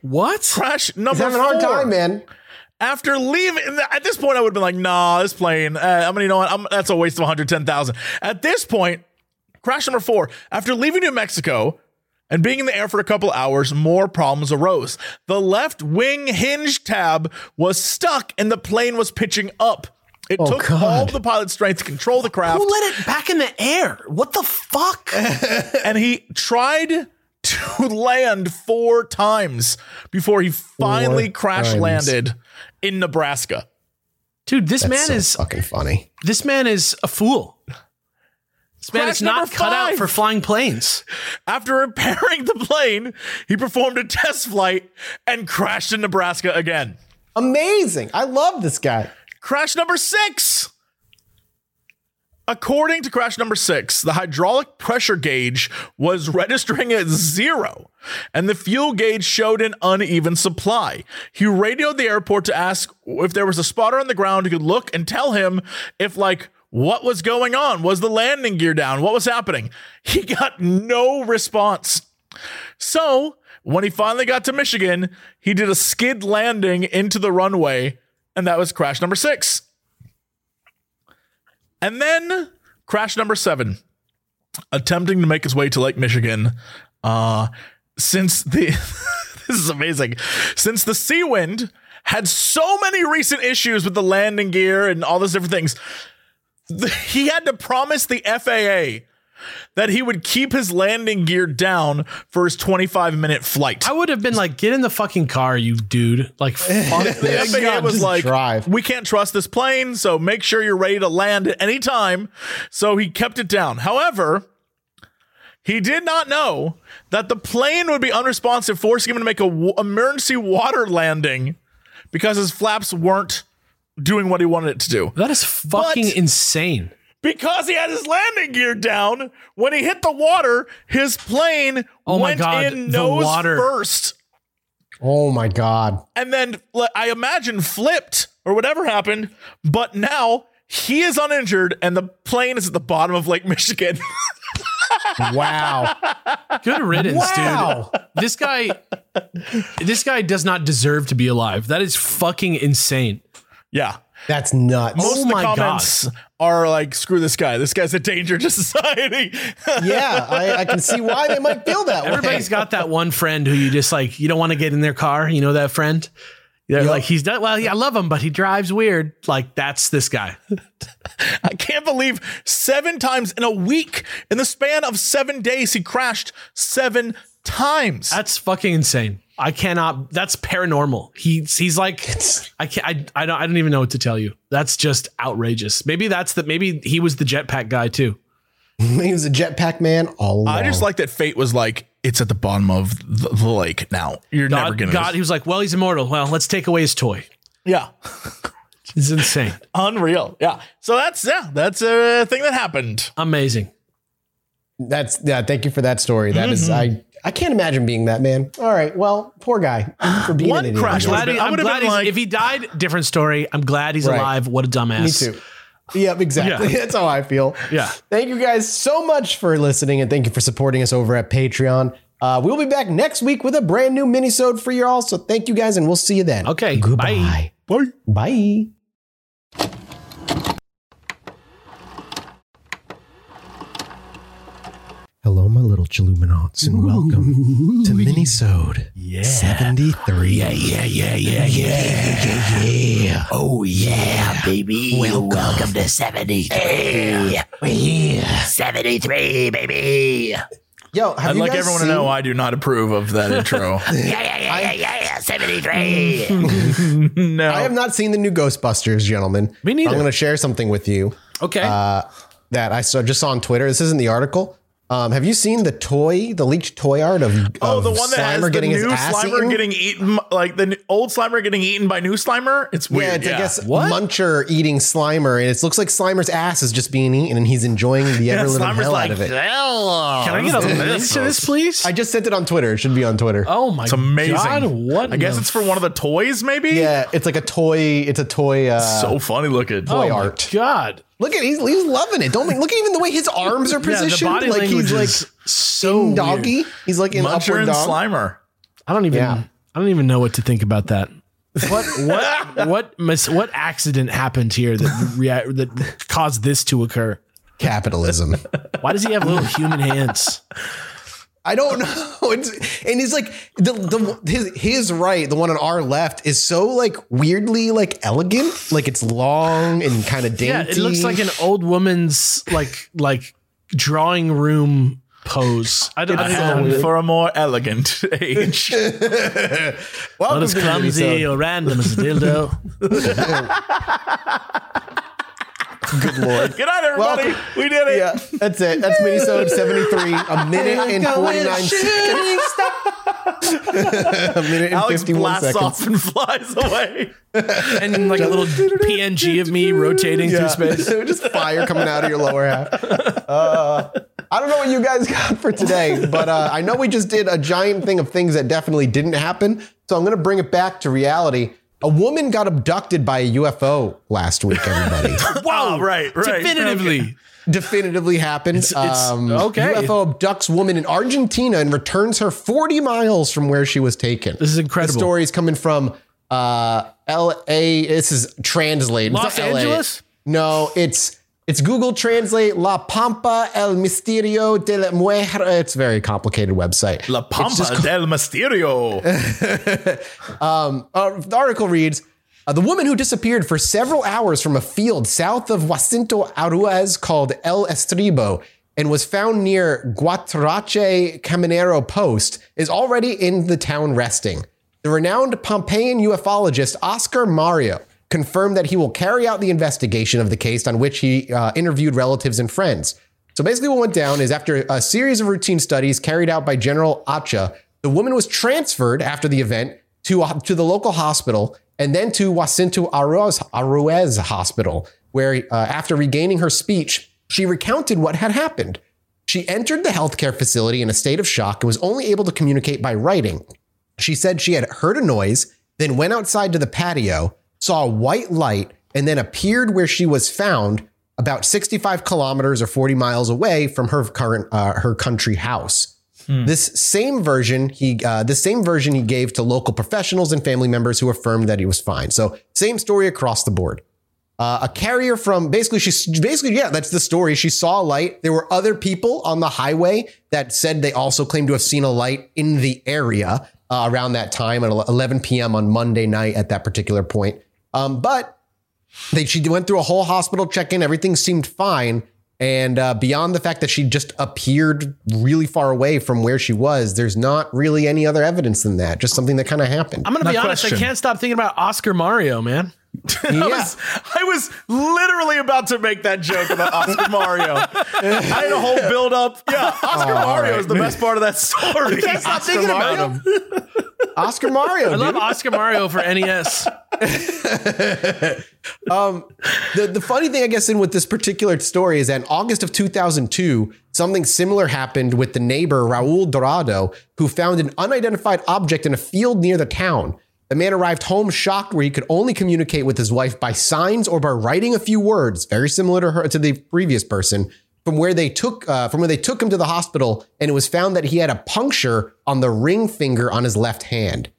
What? Crash number four. He's having a hard time, man. After leaving, at this point, I would have been like, nah, this plane, uh, I'm gonna, you know what, I'm, that's a waste of one hundred ten thousand dollars. At this point, crash number four, after leaving New Mexico and being in the air for a couple hours, more problems arose. The left wing hinge tab was stuck and the plane was pitching up. It oh, took God. all the pilot's strength to control the craft. Who let it back in the air? What the fuck? And he tried to land four times before he finally crash landed in Nebraska. Dude, this That's man so is fucking funny. This man is a fool. This man crash is not cut out for flying planes. After repairing the plane, he performed a test flight and crashed in Nebraska again. Amazing. I love this guy. Crash number six. According to crash number six, the hydraulic pressure gauge was registering at zero, and the fuel gauge showed an uneven supply. He radioed the airport to ask if there was a spotter on the ground who could look and tell him if, like, what was going on? Was the landing gear down? What was happening? He got no response. So when he finally got to Michigan, he did a skid landing into the runway, and that was crash number six. And then crash number seven, attempting to make his way to Lake Michigan. Uh, since the, this is amazing. Since the Seawind had so many recent issues with the landing gear and all those different things, the, he had to promise the F A A that he would keep his landing gear down for his twenty-five minute flight. I would have been like, get in the fucking car, you dude. Like, fuck this. The F A A was like, drive. We can't trust this plane, so make sure you're ready to land at any time. So he kept it down. However, he did not know that the plane would be unresponsive, forcing him to make an w- emergency water landing because his flaps weren't doing what he wanted it to do. That is fucking but, insane. Because he had his landing gear down, when he hit the water, his plane oh my went God, in nose first. Oh, my God. And then I imagine flipped or whatever happened. But now he is uninjured and the plane is at the bottom of Lake Michigan. Wow. Good riddance, wow. dude. This guy, this guy does not deserve to be alive. That is fucking insane. Yeah. That's nuts. Most oh of the comments God. are like, screw this guy. This guy's a danger to society. Yeah, I, I can see why they might feel that Everybody's way. Everybody's got that one friend who you just like, you don't want to get in their car. You know that friend? They're yep. like, he's done. Well, yeah, I love him, but he drives weird. Like, that's this guy. I can't believe seven times in a week, in the span of seven days, he crashed seven times. That's fucking insane. I cannot. That's paranormal. He's he's like, I can't. I, I don't. I don't even know what to tell you. That's just outrageous. Maybe that's the. Maybe he was the jetpack guy too. He was a jetpack man all along. I just like that fate was like, it's at the bottom of the, the lake now. You're God, never gonna. God, miss. He was like, well, he's immortal. Well, let's take away his toy. Yeah, it's insane, unreal. Yeah. So that's yeah, that's a thing that happened. Amazing. That's yeah. Thank you for that story. That mm-hmm. is I. I can't imagine being that man. All right. Well, poor guy. For being One an crush. Glad he, I'm glad like, if he died, different story. I'm glad he's right. alive. What a dumbass. Me too. Yeah, exactly. Yeah. That's how I feel. Yeah. Thank you guys so much for listening, and thank you for supporting us over at Patreon. Uh, we'll be back next week with a brand new minisode for you all. So thank you guys, and we'll see you then. Okay. Goodbye. Bye. Bye. Bye. Hello, my little chiluminauts, and welcome to Minisode yeah. seventy-three. Yeah, yeah, yeah, yeah, yeah, yeah, yeah. Oh, yeah, baby. Welcome, welcome to seventy-three. Yeah. seventy-three, baby. Yo, have I'd you like guys everyone seen... to know I do not approve of that intro. yeah, yeah, yeah, yeah, yeah, yeah, seventy-three. No. I have not seen the new Ghostbusters, gentlemen. Me neither. I'm going to share something with you. Okay. Uh, that I saw, just saw on Twitter. This isn't the article. Um, have you seen the toy, the leaked toy art of, oh, of the one that Slimer has getting the new his ass Slimer eaten? Getting eaten, like the old Slimer getting eaten by new Slimer? It's weird. Yeah, it's, yeah. I guess what? Muncher eating Slimer, and it looks like Slimer's ass is just being eaten, and he's enjoying the yeah, ever living hell like, out of it. Hell. Can I get a link to this, please? I just sent it on Twitter. It should be on Twitter. Oh my! It's amazing. God! What? I guess f- it's for one of the toys, maybe. Yeah, it's like a toy. It's a toy. Uh, it's so funny looking. Toy oh art. My God. Look at he's he's loving it. Don't look at even the way his arms are positioned. Yeah, the body like he's like so in doggy. Weird. He's like in Muncher upward and dog. Slimer. I don't even yeah. I don't even know what to think about that. What what what mis- what accident happened here that rea- that caused this to occur? Capitalism. Why does he have little human hands? I don't know. It's, and he's like the the his, his right, the one on our left, is so like weirdly like elegant, like it's long and kind of dainty. Yeah, it looks like an old woman's like like drawing room pose. I don't know. For a more elegant age. Well, not as clumsy or random as a dildo. Good Lord. Good night, everybody. Well, we did it. Yeah, that's it. That's Minisode seventy-three. A minute and forty-nine seconds. A minute and Alex fifty-one seconds. Alex blasts off and flies away. And like a little P N G of me rotating yeah. through space. Just fire coming out of your lower half. Uh, I don't know what you guys got for today, but uh, I know we just did a giant thing of things that definitely didn't happen. So I'm going to bring it back to reality. A woman got abducted by a U F O last week, everybody. Wow, oh, right, right. Definitively. Okay. Definitively happened. It's, it's, um, okay. U F O abducts woman in Argentina and returns her forty miles from where she was taken. This is incredible. The story is coming from uh, L A. This is translated. Los Angeles? L A. No, it's it's Google Translate. La Pampa, El Misterio de la Mujer. It's a very complicated website. La Pampa co- del Misterio. um, uh, the article reads, uh, the woman who disappeared for several hours from a field south of Jacinto Arauz called El Estribo and was found near Guatrache Caminero Post is already in the town resting. The renowned Pompeian ufologist Oscar Mario confirmed that he will carry out the investigation of the case on which he uh, interviewed relatives and friends. So basically what went down is after a series of routine studies carried out by General Acha, the woman was transferred after the event to, uh, to the local hospital and then to Jacinto Arauz, Arauz Hospital, where uh, after regaining her speech, she recounted what had happened. She entered the healthcare facility in a state of shock and was only able to communicate by writing. She said she had heard a noise, then went outside to the patio, saw a white light, and then appeared where she was found about sixty-five kilometers or forty miles away from her current uh, her country house. Hmm. This same version he uh, the same version he gave to local professionals and family members who affirmed that he was fine. So same story across the board. Uh, a carrier from basically she's basically, yeah, that's the story. She saw a light. There were other people on the highway that said they also claimed to have seen a light in the area uh, around that time at eleven p.m. on Monday night at that particular point. Um, but they, she went through a whole hospital check-in. Everything seemed fine. And uh, beyond the fact that she just appeared really far away from where she was, there's not really any other evidence than that. Just something that kind of happened. I'm going to be honest. Question. I can't stop thinking about Oscar Mario, man. I, yeah. was, I was literally about to make that joke about Oscar Mario. I had a whole build up. Yeah, Oscar oh, Mario right. is the best part of that story. Can't stop Oscar thinking Mario. About him. Oscar Mario. I dude. love Oscar Mario for N E S. um, the, the funny thing, I guess, in with this particular story is that in August of two thousand two, something similar happened with the neighbor, Raul Dorado, who found an unidentified object in a field near the town. The man arrived home shocked, where he could only communicate with his wife by signs or by writing a few words, very similar to her, to the previous person, from where they took uh, from where they took him to the hospital, and it was found that he had a puncture on the ring finger on his left hand.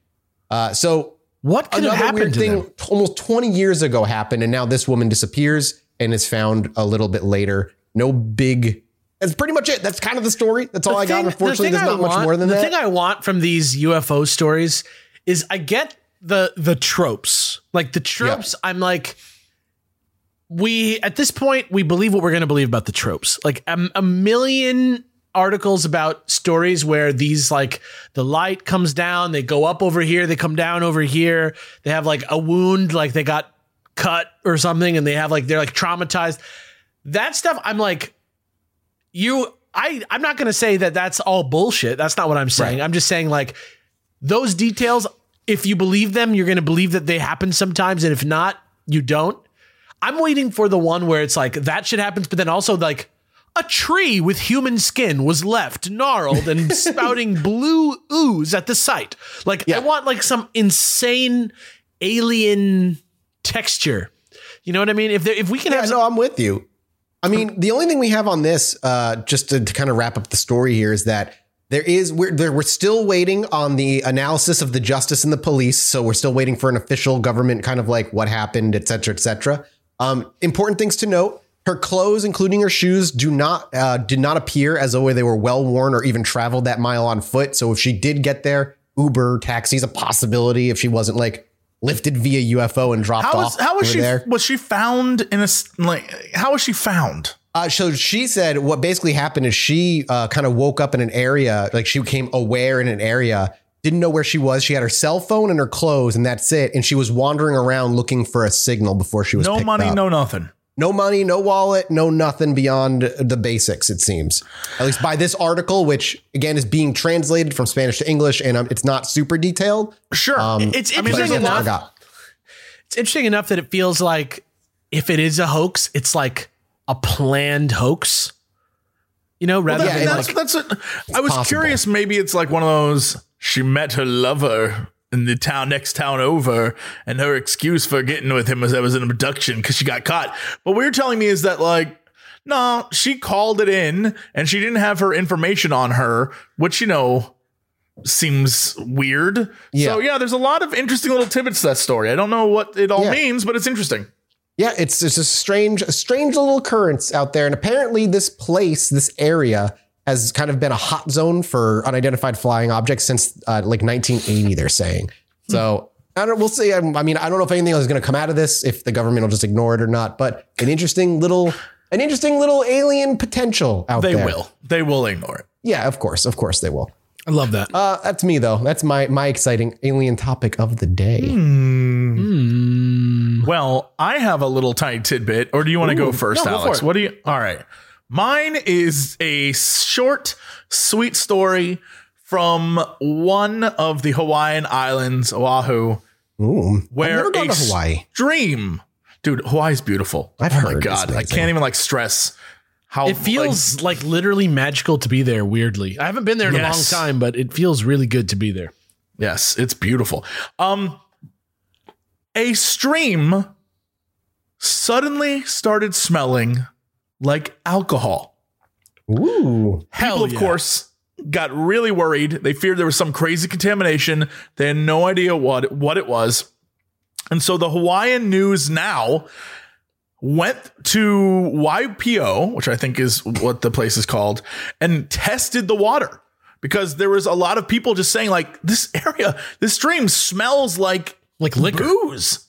Uh, so what could have happened to them? Almost twenty years ago happened, and now this woman disappears and is found a little bit later. No big. That's pretty much it. That's kind of the story. That's all I got. Unfortunately, there's not much more than that. The thing I want from these U F O stories is I get the the tropes, like the tropes. Yep. I'm like, we at this point, we believe what we're going to believe about the tropes. Like um, a million articles about stories where these, like, the light comes down, they go up over here, they come down over here. They have like a wound, like they got cut or something, and they have like, they're like traumatized. That stuff. I'm like, you, I, I'm not going to say that that's all bullshit. That's not what I'm saying. Right. I'm just saying, like, those details, if you believe them, you're going to believe that they happen sometimes. And if not, you don't. I'm waiting for the one where it's like that shit happens, but then also like a tree with human skin was left gnarled and spouting blue ooze at the site. Like, yeah. I want like some insane alien texture. You know what I mean? If there, if we can yeah, have, no, I'm with you. I mean, the only thing we have on this, uh, just to, to kind of wrap up the story here, is that There is we're there, we're still waiting on the analysis of the justice and the police. So we're still waiting for an official government kind of like what happened, et cetera, et cetera. Um, important things to note. Her clothes, including her shoes, do not uh, did not appear as though they were well worn or even traveled that mile on foot. So if she did get there, Uber taxi is a possibility if she wasn't like lifted via U F O and dropped how was, off. How was she there. Was she found in a like how was she found? Uh, so she said what basically happened is she uh, kind of woke up in an area, like she became aware in an area, didn't know where she was. She had her cell phone and her clothes, and that's it. And she was wandering around looking for a signal before she was picked up. No money, no nothing. No money, no wallet, no nothing beyond the basics, it seems. At least by this article, which, again, is being translated from Spanish to English, and um, it's not super detailed. Sure. Um, it's interesting enough. It's interesting enough that it feels like if it is a hoax, it's like a planned hoax, you know, rather well, that, than that's, like, that's a, I was possible. Curious. Maybe it's like one of those. She met her lover in the town, next town over. And her excuse for getting with him was that was an abduction because she got caught. But what you're telling me is that, like, no, she called it in and she didn't have her information on her, which, you know, seems weird. Yeah. So, yeah, there's a lot of interesting little tidbits to that story. I don't know what it all yeah. means, but it's interesting. Yeah, it's it's a strange, a strange little occurrence out there. And apparently this place, this area has kind of been a hot zone for unidentified flying objects since uh, like nineteen eighty, they're saying. So I don't we'll see. I mean, I don't know if anything is going to come out of this, if the government will just ignore it or not. But an interesting little an interesting little alien potential out there. They will. They will ignore it. Yeah, of course. Of course they will. I love that. Uh, that's me, though. That's my my exciting alien topic of the day. Mm. Mm. Well, I have a little tiny tidbit, or do you want to go first, no, Alex? Go what do you? All right. Mine is a short, sweet story from one of the Hawaiian islands, Oahu. Ooh, where I've never gone to Hawaii. Dream. Dude, Hawaii's beautiful. I've oh heard. My God, I can't even like stress. How, it feels like, like literally magical to be there. Weirdly, I haven't been there in yes. a long time, but it feels really good to be there. Yes, it's beautiful. Um, a stream suddenly started smelling like alcohol. Ooh! People, of yeah. course, got really worried. They feared there was some crazy contamination. They had no idea what what it was, and so the Hawaiian News Now went to Y P O, which I think is what the place is called, and tested the water because there was a lot of people just saying, like, this area, this stream smells like like liquor. Booze.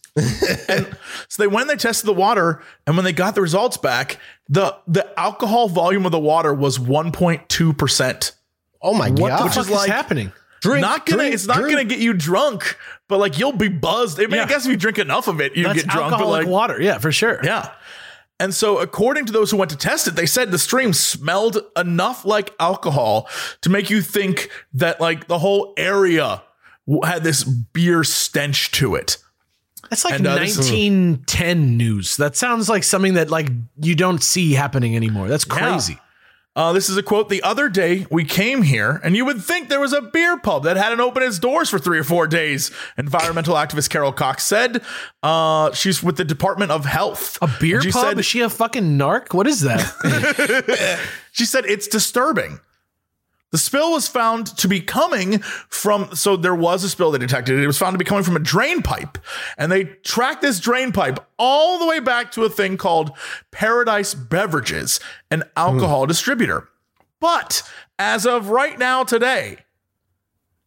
And so they went and they tested the water, and when they got the results back, the the alcohol volume of the water was one point two percent. Oh my what god! What the fuck is, like, happening? Drink, not gonna. Drink, it's not drink. gonna get you drunk, but like you'll be buzzed. I mean, yeah. I guess if you drink enough of it, you get drunk. But like water, yeah, for sure, yeah. And so, according to those who went to test it, they said the stream smelled enough like alcohol to make you think that like the whole area had this beer stench to it. That's like and, uh, nineteen ten news. That sounds like something that like you don't see happening anymore. That's crazy. Yeah. Uh, this is a quote. The other day we came here and you would think there was a beer pub that hadn't opened its doors for three or four days. Environmental activist Carol Cox said uh, she's with the Department of Health. A beer pub? Said, is she a fucking narc? What is that? She said it's disturbing. The spill was found to be coming from, so there was a spill they detected. It was found to be coming from a drain pipe. And they tracked this drain pipe all the way back to a thing called Paradise Beverages, an alcohol mm. distributor. But as of right now today,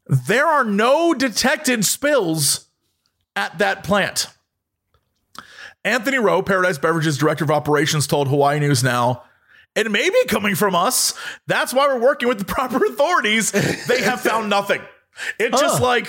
there are no detected spills at that plant. Anthony Rowe, Paradise Beverages Director of Operations, told Hawaii News Now, "It may be coming from us. That's why we're working with the proper authorities. They have found nothing." It just huh. like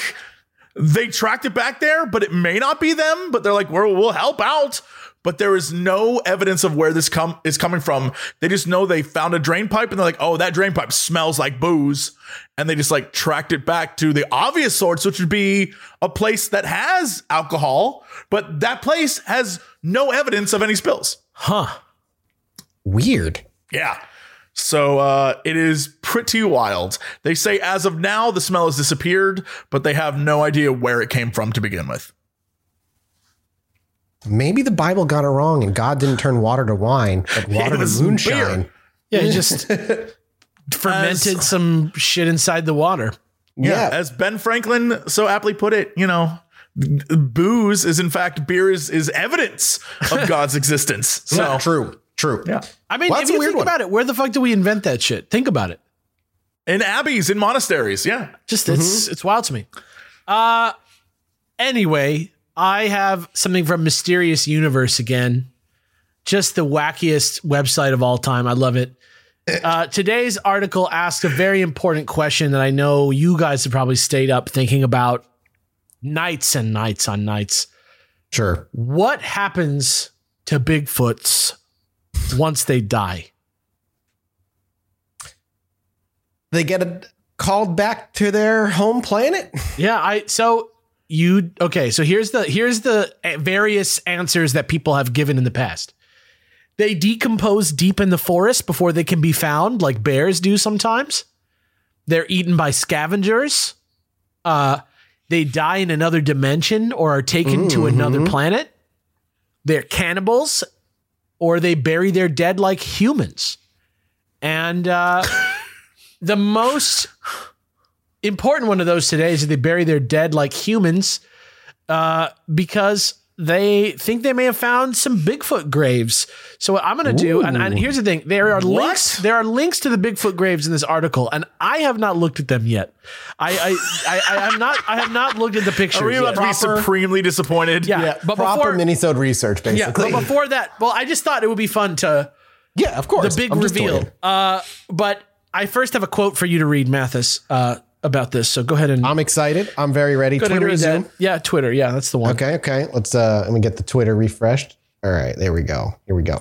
they tracked it back there, but it may not be them. But they're like, we'll, we'll help out. But there is no evidence of where this com- is coming from. They just know they found a drain pipe and they're like, oh, that drain pipe smells like booze. And they just like tracked it back to the obvious source, which would be a place that has alcohol. But that place has no evidence of any spills. Huh. Weird. Yeah. So uh, it is pretty wild. They say as of now, the smell has disappeared, but they have no idea where it came from to begin with. Maybe the Bible got it wrong and God didn't turn water to wine, but water to moonshine. Beer. Yeah, he just fermented as, some shit inside the water. Yeah. yeah. As Ben Franklin so aptly put it, you know, booze is in fact beer is, is evidence of God's existence. So yeah, true. True. Yeah. I mean, well, if you think one. about it, where the fuck do we invent that shit? Think about it. In abbeys, in monasteries. Yeah. Just mm-hmm. it's it's wild to me. Uh, anyway, I have something from Mysterious Universe again. Just the wackiest website of all time. I love it. Uh, today's article asks a very important question that I know you guys have probably stayed up thinking about nights and nights on nights. Sure. What happens to Bigfoots once they die? They get a, called back to their home planet. Yeah. I, so you, okay. So here's the, here's the various answers that people have given in the past. They decompose deep in the forest before they can be found, like bears do sometimes. They're eaten by scavengers. Uh, they die in another dimension or are taken mm-hmm. to another planet. They're cannibals. Or they bury their dead like humans. And uh, the most important one of those today is that they bury their dead like humans uh, because they think they may have found some Bigfoot graves. So what I'm going to do, and, and here's the thing, there are what? links There are links to the Bigfoot graves in this article, and I have not looked at them yet. I I, I, I, I have not I have not looked at the pictures. Are we about yet. to be proper, supremely disappointed? Yeah, yeah, but proper Minnesota research, basically. Yeah, but before that, well, I just thought it would be fun to... Yeah, of course. The big I'm reveal. Uh, but I first have a quote for you to read, Mathis, uh, about this. So go ahead and... I'm excited. I'm very ready. Twitter is in. Yeah, Twitter. Yeah, that's the one. Okay, okay. Let's uh, let me get the Twitter refreshed. All right, there we go. Here we go.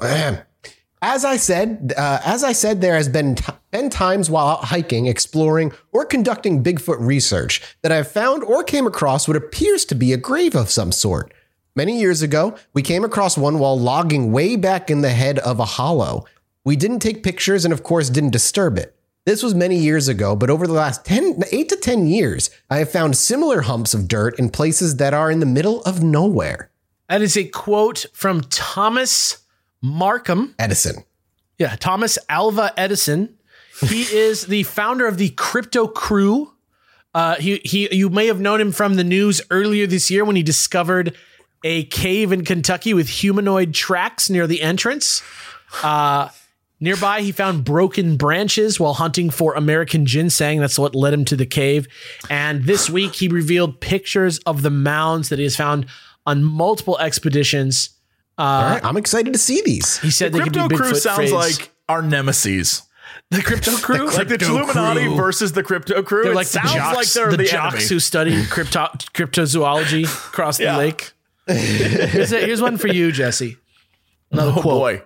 As I said, uh, as I said, there has been t- been times while out hiking, exploring, or conducting Bigfoot research that I've found or came across what appears to be a grave of some sort. Many years ago, we came across one while logging way back in the head of a hollow. We didn't take pictures and, of course, didn't disturb it. This was many years ago, but over the last ten, eight to ten years, I have found similar humps of dirt in places that are in the middle of nowhere. That is a quote from Thomas Markham. Edison. Yeah, Thomas Alva Edison. He is the founder of the Crypto Crew. Uh, he, he, you may have known him from the news earlier this year when he discovered a cave in Kentucky with humanoid tracks near the entrance. Uh Nearby, he found broken branches while hunting for American ginseng. That's what led him to the cave. And this week, he revealed pictures of the mounds that he has found on multiple expeditions. Uh, All right, I'm excited to see these. He said the they Crypto could be Crew sounds phase. Like our nemesis. The Crypto Crew, the crypto like the Chiluminati crew. versus the Crypto Crew. They're like it sounds jocks, like they're the, the jocks enemy. Who study crypto cryptozoology across the yeah. lake. Here's, a, here's one for you, Jesse. Another oh, quote. Boy.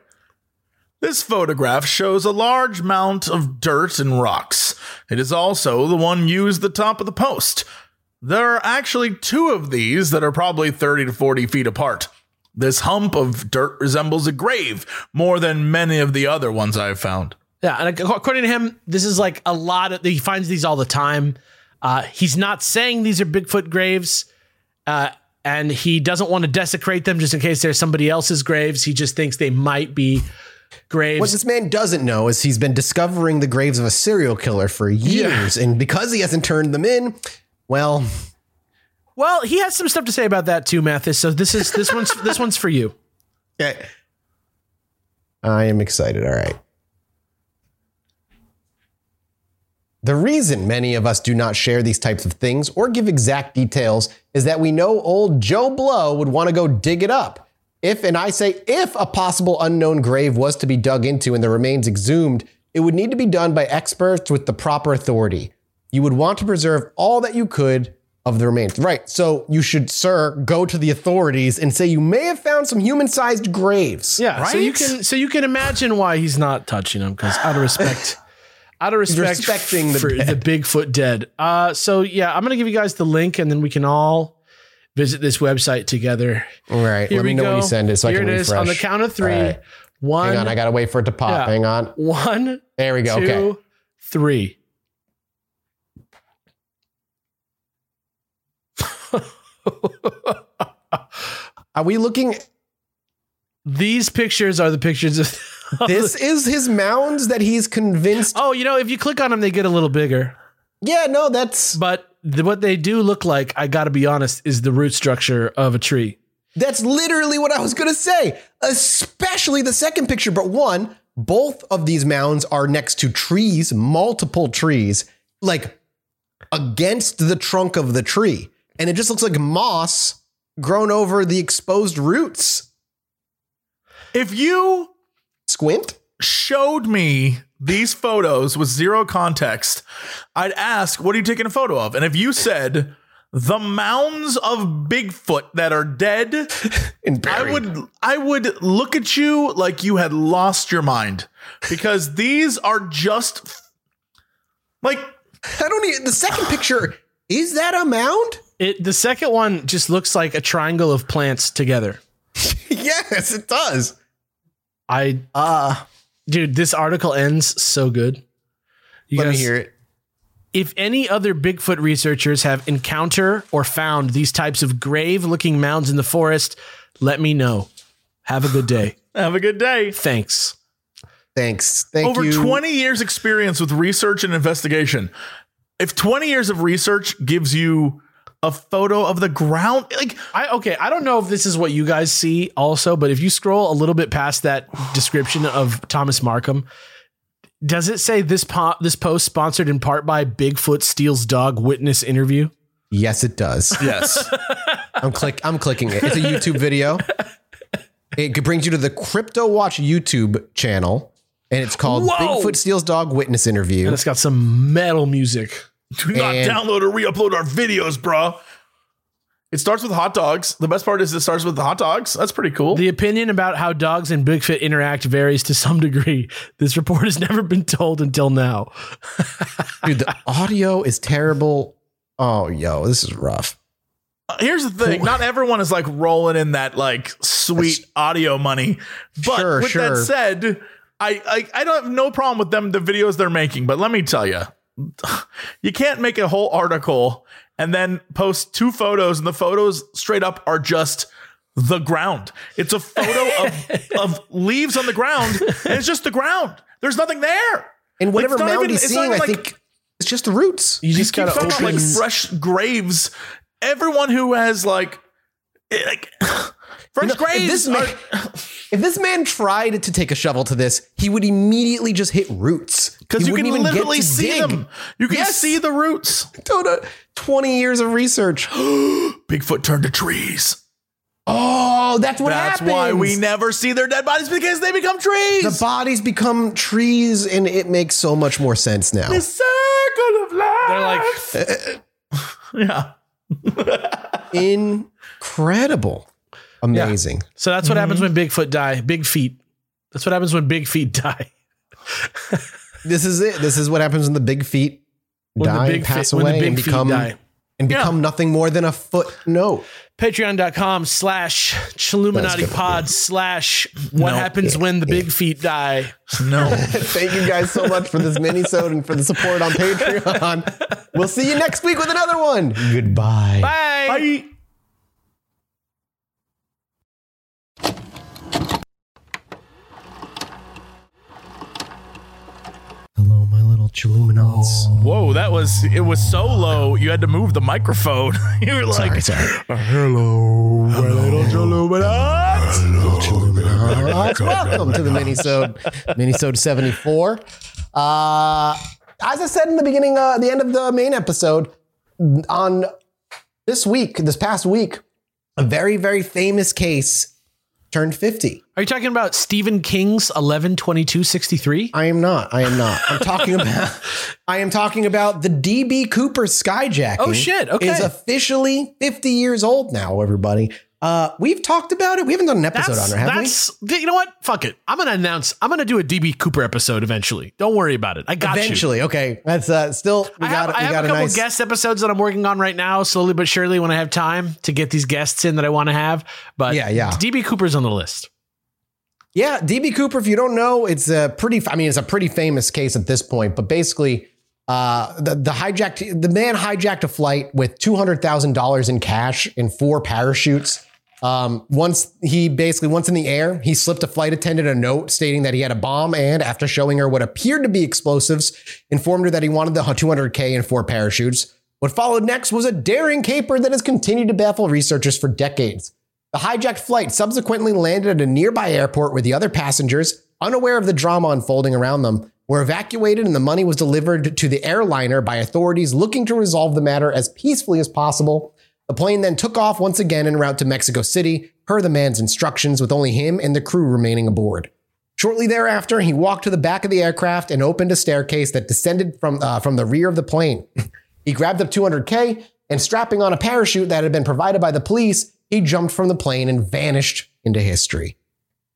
This photograph shows a large amount of dirt and rocks. It is also the one used at the top of the post. There are actually two of these that are probably thirty to forty feet apart. This hump of dirt resembles a grave more than many of the other ones I've found. Yeah, and according to him, this is like a lot of, he finds these all the time. Uh, he's not saying these are Bigfoot graves, uh, and he doesn't want to desecrate them just in case they're somebody else's graves. He just thinks they might be graves. What this man doesn't know is he's been discovering the graves of a serial killer for years, yeah. and because he hasn't turned them in, well... Well, he has some stuff to say about that too, Mathis. So this is this one's this one's for you. Yeah. I am excited. All right. The reason many of us do not share these types of things or give exact details is that we know old Joe Blow would want to go dig it up. If, and I say if, a possible unknown grave was to be dug into and the remains exhumed, it would need to be done by experts with the proper authority. You would want to preserve all that you could of the remains. Right. So you should, sir, go to the authorities and say you may have found some human-sized graves. Yeah. Right? So you can so you can imagine why he's not touching them, because out of respect, out of respect respecting the, for the Bigfoot dead. Uh, so yeah, I'm going to give you guys the link and then we can all visit this website together. All right. Here Let me know go. when you send it so Here I can refresh. Here it is on the count of three. Right. One. Hang on. I got to wait for it to pop. Yeah. Hang on. One. There we go. Two, okay. Three. Are we looking? These pictures are the pictures of this is his mounds that he's convinced. Oh, you know, if you click on them, they get a little bigger. Yeah, no, that's but the, what they do look like, I got to be honest, is the root structure of a tree. That's literally what I was going to say, especially the second picture. But one, both of these mounds are next to trees, multiple trees, like against the trunk of the tree. And it just looks like moss grown over the exposed roots. If you squint showed me these photos with zero context, I'd ask, what are you taking a photo of? And if you said the mounds of Bigfoot that are dead, and I would I would look at you like you had lost your mind, because these are just like I don't even the second picture. Is that a mound? It, the second one just looks like a triangle of plants together. Yes, it does. I, uh, dude, this article ends so good. You let guys, me hear it. If any other Bigfoot researchers have encountered or found these types of grave-looking mounds in the forest, let me know. Have a good day. Have a good day. Thanks. Thanks. Thank Over you. Over twenty years experience with research and investigation. If twenty years of research gives you a photo of the ground, like I okay, I don't know if this is what you guys see also, but if you scroll a little bit past that description of Thomas Markham, does it say this po- this post sponsored in part by Bigfoot Steals Dog Witness Interview? Yes, it does. Yes. I'm click I'm clicking it. It's a YouTube video. It brings you to the Crypto Watch YouTube channel, and it's called Whoa! Bigfoot Steals Dog Witness Interview. And it's got some metal music. Do not and download or re-upload our videos, bro. It starts with hot dogs. The best part is it starts with the hot dogs. That's pretty cool. The opinion about how dogs and Bigfoot interact varies to some degree. This report has never been told until now. Dude, the audio is terrible. Oh, yo, this is rough. Uh, here's the thing. Not everyone is like rolling in that like sweet That's, audio money. But sure, with sure. that said, I, I I don't have no problem with them, the videos they're making. But let me tell you. You can't make a whole article and then post two photos, and the photos straight up are just the ground. It's a photo of, of leaves on the ground, and it's just the ground. There's nothing there. And whatever like, mound even, he's seeing, I like, think it's just the roots. You just got to open like fresh graves. Everyone who has like like fresh you know, graves. If this, man, are, if this man tried to take a shovel to this, he would immediately just hit roots. Because you can literally see dig. them. You can yes. see the roots. twenty years of research. Bigfoot turned to trees. Oh, No, that's what that's happens. That's why we never see their dead bodies, because they become trees. The bodies become trees, and it makes so much more sense now. The circle of life. They're like, yeah. Incredible. Amazing. Yeah. So that's what mm-hmm. happens when Bigfoot die. Big feet. That's what happens when big feet die. This is it. This is what happens when the big feet when die big and pass fi- away and become and become yeah. nothing more than a footnote. Patreon.com slash chiluminatipod slash what no. happens yeah. when the big yeah. feet die. No. Thank you guys so much for this mini-sode and for the support on Patreon. We'll see you next week with another one. Goodbye. Bye. Bye. Hello, my little Chiluminauts. Whoa, that was, it was so low, you had to move the microphone. You were sorry, like, sorry. Hello, hello, my little Chiluminauts. Hello, Chiluminauts. Welcome to the Minisode, Minisode seventy-four. Uh, as I said in the beginning, uh, the end of the main episode, on this week, this past week, a very, very famous case turned fifty. Are you talking about Stephen King's eleven twenty-two sixty-three? I am not. I am not. I'm talking about I am talking about the D B Cooper skyjacking. Oh shit. Okay. Is officially fifty years old now, everybody. Uh, we've talked about it. We haven't done an episode that's, on her, have that's, we? You know what? Fuck it. I'm going to announce I'm going to do a D B Cooper episode eventually. Don't worry about it. I got eventually, you. Eventually. Okay. That's uh, still we I got have, we I got have a couple nice... guest episodes that I'm working on right now, slowly but surely, when I have time to get these guests in that I want to have. But yeah, yeah. D B Cooper's on the list. Yeah, D B Cooper, if you don't know, it's a pretty I mean, it's a pretty famous case at this point, but basically Uh, the, the hijacked, the man hijacked a flight with two hundred thousand dollars in cash and four parachutes. Um, once he basically, once in the air, he slipped a flight attendant a note stating that he had a bomb, and after showing her what appeared to be explosives, informed her that he wanted the two hundred K and four parachutes. What followed next was a daring caper that has continued to baffle researchers for decades. The hijacked flight subsequently landed at a nearby airport where the other passengers, unaware of the drama unfolding around them, were evacuated, and the money was delivered to the airliner by authorities looking to resolve the matter as peacefully as possible. The plane then took off once again en route to Mexico City, per the man's instructions, with only him and the crew remaining aboard. Shortly thereafter, he walked to the back of the aircraft and opened a staircase that descended from, uh, from the rear of the plane. He grabbed up two hundred K, and strapping on a parachute that had been provided by the police, he jumped from the plane and vanished into history.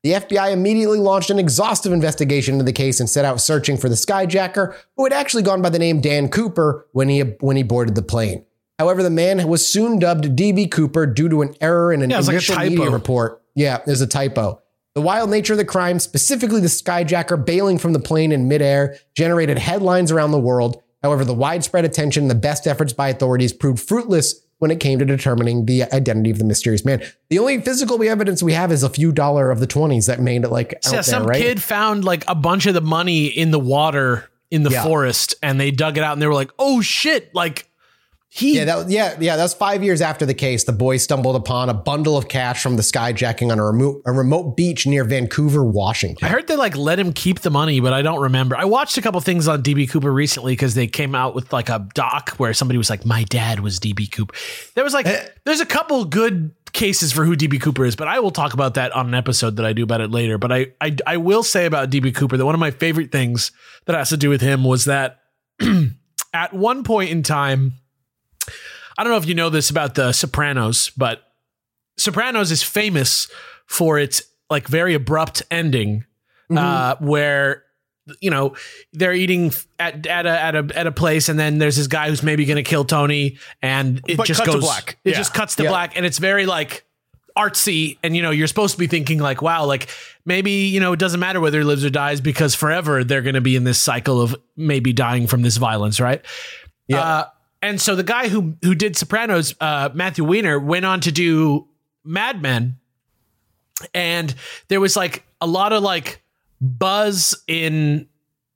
The F B I immediately launched an exhaustive investigation into the case and set out searching for the skyjacker, who had actually gone by the name Dan Cooper when he when he boarded the plane. However, the man was soon dubbed D B Cooper due to an error in an yeah, initial like media report. Yeah, there's a typo. The wild nature of the crime, specifically the skyjacker bailing from the plane in midair, generated headlines around the world. However, the widespread attention and the best efforts by authorities proved fruitless when it came to determining the identity of the mysterious man. The only physical evidence we have is a few dollar of the twenties that made it like out yeah, some there, right? Kid found like a bunch of the money in the water in the yeah. forest, and they dug it out and they were like, oh shit, like he yeah, that, yeah, yeah, that was five years after the case. The boy stumbled upon a bundle of cash from the skyjacking on a remote a remote beach near Vancouver, Washington. I heard they like let him keep the money, but I don't remember. I watched a couple things on D B Cooper recently because they came out with like a doc where somebody was like, "My dad was D B Cooper." There was like, uh, there's a couple good cases for who D B Cooper is, but I will talk about that on an episode that I do about it later. But I I, I will say about D B Cooper that one of my favorite things that has to do with him was that at one point in time. I don't know if you know this about The Sopranos, but Sopranos is famous for its like very abrupt ending, mm-hmm. uh, where you know they're eating at at a at a at a place, and then there's this guy who's maybe going to kill Tony, and it but just goes to black. It yeah. just cuts to yeah. black, and it's very like artsy, and you know you're supposed to be thinking like, wow, like maybe you know it doesn't matter whether he lives or dies because forever they're going to be in this cycle of maybe dying from this violence, right? Yeah. Uh, And so the guy who who did Sopranos, uh, Matthew Weiner, went on to do Mad Men. And there was like a lot of like buzz in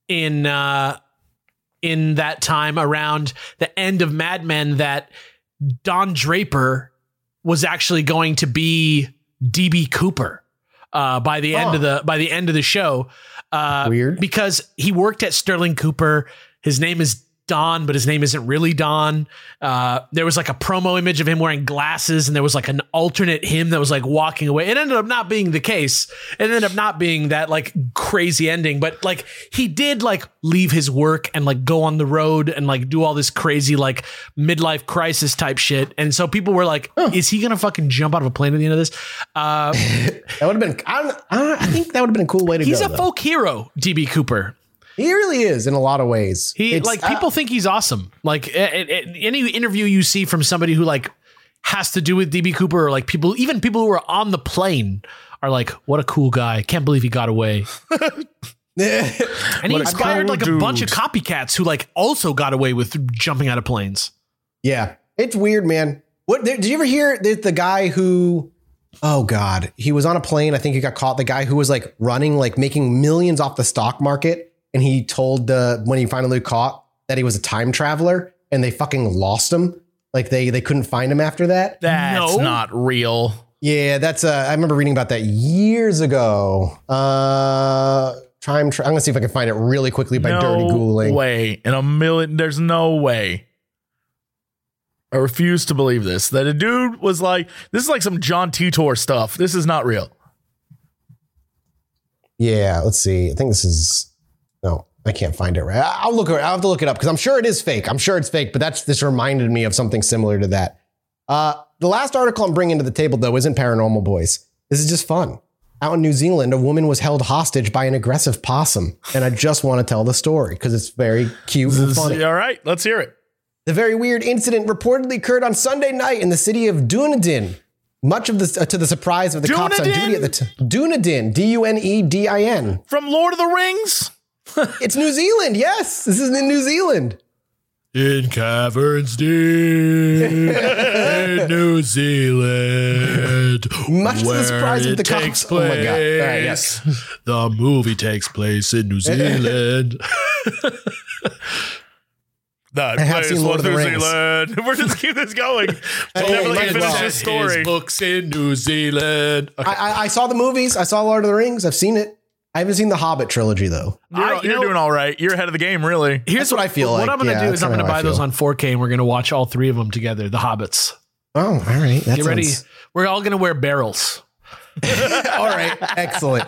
in uh, in that time around the end of Mad Men that Don Draper was actually going to be D B Cooper uh, by the oh. end of the by the end of the show. Uh, Weird, because he worked at Sterling Cooper. His name is Don, but his name isn't really Don. Uh, there was like a promo image of him wearing glasses, and there was like an alternate him that was like walking away. It ended up not being the case. It ended up not being that like crazy ending, but like he did like leave his work and like go on the road and like do all this crazy like midlife crisis type shit. And so people were like, huh. Is he gonna fucking jump out of a plane at the end of this? Uh, that would have been. I, don't, I, don't, I think that would have been a cool way to. He's go, a though. folk hero, D B Cooper. He really is in a lot of ways. He it's, like people uh, think he's awesome. Like it, it, any interview you see from somebody who like has to do with D B Cooper, or like people, even people who are on the plane are like, what a cool guy. Can't believe he got away. And he inspired cool like dude. a bunch of copycats who like also got away with jumping out of planes. Yeah. It's weird, man. What did you ever hear that the guy who, oh God, he was on a plane. I think he got caught. The guy who was like running, like making millions off the stock market. And he told uh, when he finally caught that he was a time traveler, and they fucking lost him. Like they they couldn't find him after that. That's no. not real. Yeah, that's. Uh, I remember reading about that years ago. Uh, time. Tra- I'm gonna see if I can find it really quickly by no dirty googling. Way in a million. There's no way. I refuse to believe this. That a dude was like, this is like some John Titor stuff. This is not real. Yeah, let's see. I think this is. No, I can't find it. Right, I'll look. I'll have to look it up because I'm sure it is fake. I'm sure it's fake. But that's this reminded me of something similar to that. Uh, the last article I'm bringing to the table, though, isn't paranormal, boys. This is just fun. Out in New Zealand, a woman was held hostage by an aggressive possum, and I just want to tell the story because it's very cute and funny. All right, let's hear it. The very weird incident reportedly occurred on Sunday night in the city of Dunedin. Much of the uh, to the surprise of the Dunedin? cops on duty at the t- Dunedin, D U N E D I N, from Lord of the Rings. It's New Zealand. Yes, this is in New Zealand. In caverns deep in New Zealand, much to the surprise of the cops. Oh my God! All right, yes. The movie takes place in New Zealand. That I have seen Lord of the Rings. Zealand. We're just keep this going. We'll never finish well. this story. His books in New Zealand. Okay. I, I, I saw the movies. I saw Lord of the Rings. I've seen it. I haven't seen the Hobbit trilogy, though. You're, I, you you're know, doing all right. You're ahead of the game, really. Here's what, what I feel what like. What I'm going to yeah, do is I'm going to buy those on four K, and we're going to watch all three of them together, the Hobbits. Oh, all right. That Get sounds... ready. We're all going to wear barrels. All right. Excellent.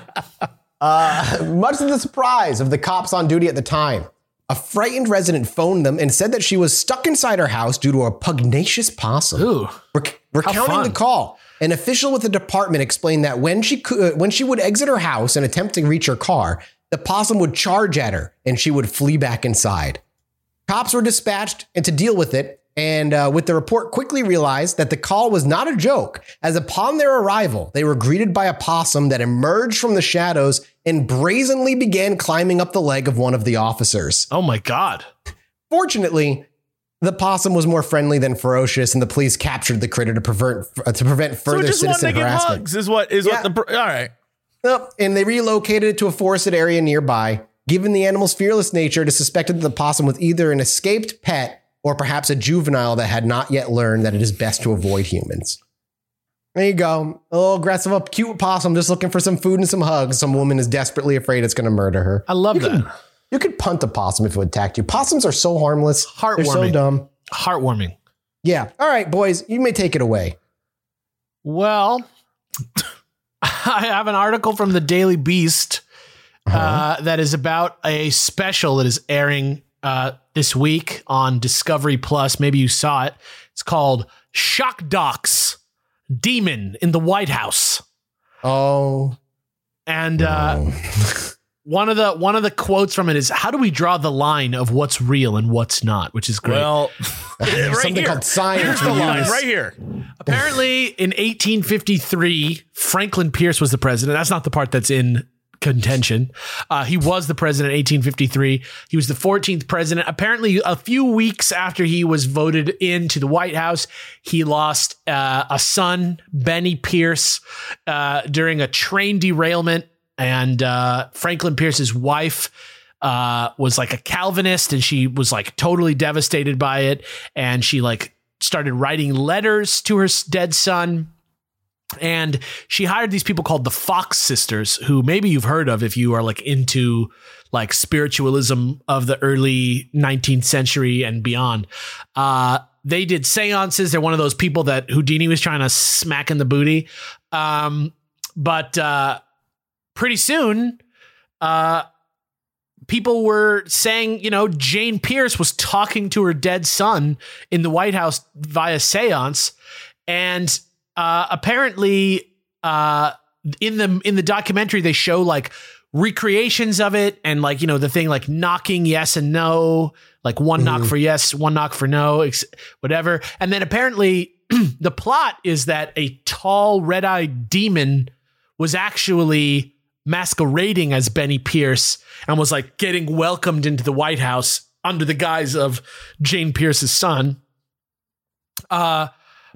Uh, much to the surprise of the cops on duty at the time, a frightened resident phoned them and said that she was stuck inside her house due to a pugnacious possum. Ooh, Rec- recounting the call. An official with the department explained that when she could, when she would exit her house and attempt to reach her car, the possum would charge at her and she would flee back inside. Cops were dispatched and to deal with it, and uh, with the report quickly realized that the call was not a joke, as upon their arrival, they were greeted by a possum that emerged from the shadows and brazenly began climbing up the leg of one of the officers. Oh, my God. Fortunately, the possum was more friendly than ferocious, and the police captured the critter to prevent uh, to prevent further so citizen harassment. Hugs is what is yeah. what the all right. Nope. And they relocated it to a forested area nearby. Given the animal's fearless nature, it is suspected that the possum was either an escaped pet or perhaps a juvenile that had not yet learned that it is best to avoid humans. There you go, a little aggressive, a cute possum just looking for some food and some hugs. Some woman is desperately afraid it's going to murder her. I love you that. Can, You could punt a possum if it attacked you. Possums are so harmless. Heartwarming. They're so dumb. Heartwarming. Yeah. All right, boys, you may take it away. Well, I have an article from the Daily Beast uh-huh. uh, that is about a special that is airing uh, this week on Discovery Plus. Maybe you saw it. It's called Shock Docs: Demon in the White House. Oh. And... Uh, oh. One of the one of the quotes from it is, how do we draw the line of what's real and what's not? Which is great. Well, right something here. called science. Here's the line right here. Apparently, in eighteen fifty-three, Franklin Pierce was the president. That's not the part that's in contention. Uh, he was the president in eighteen fifty-three. He was the fourteenth president. Apparently, a few weeks after he was voted into the White House, he lost uh, a son, Benny Pierce, uh, during a train derailment. And uh, Franklin Pierce's wife uh, was like a Calvinist, and she was like totally devastated by it. And she like started writing letters to her dead son. And she hired these people called the Fox Sisters, who maybe you've heard of if you are like into like spiritualism of the early nineteenth century and beyond. Uh, they did seances. They're one of those people that Houdini was trying to smack in the booty. Um, but uh, pretty soon, uh, people were saying, you know, Jane Pierce was talking to her dead son in the White House via seance. And uh, apparently uh, in the in the documentary, they show like recreations of it. And like, you know, the thing like knocking yes and no, like one mm. knock for yes, one knock for no, ex- whatever. And then apparently the plot is that a tall red eyed demon was actually masquerading as Benny Pierce and was like getting welcomed into the White House under the guise of Jane Pierce's son. Uh,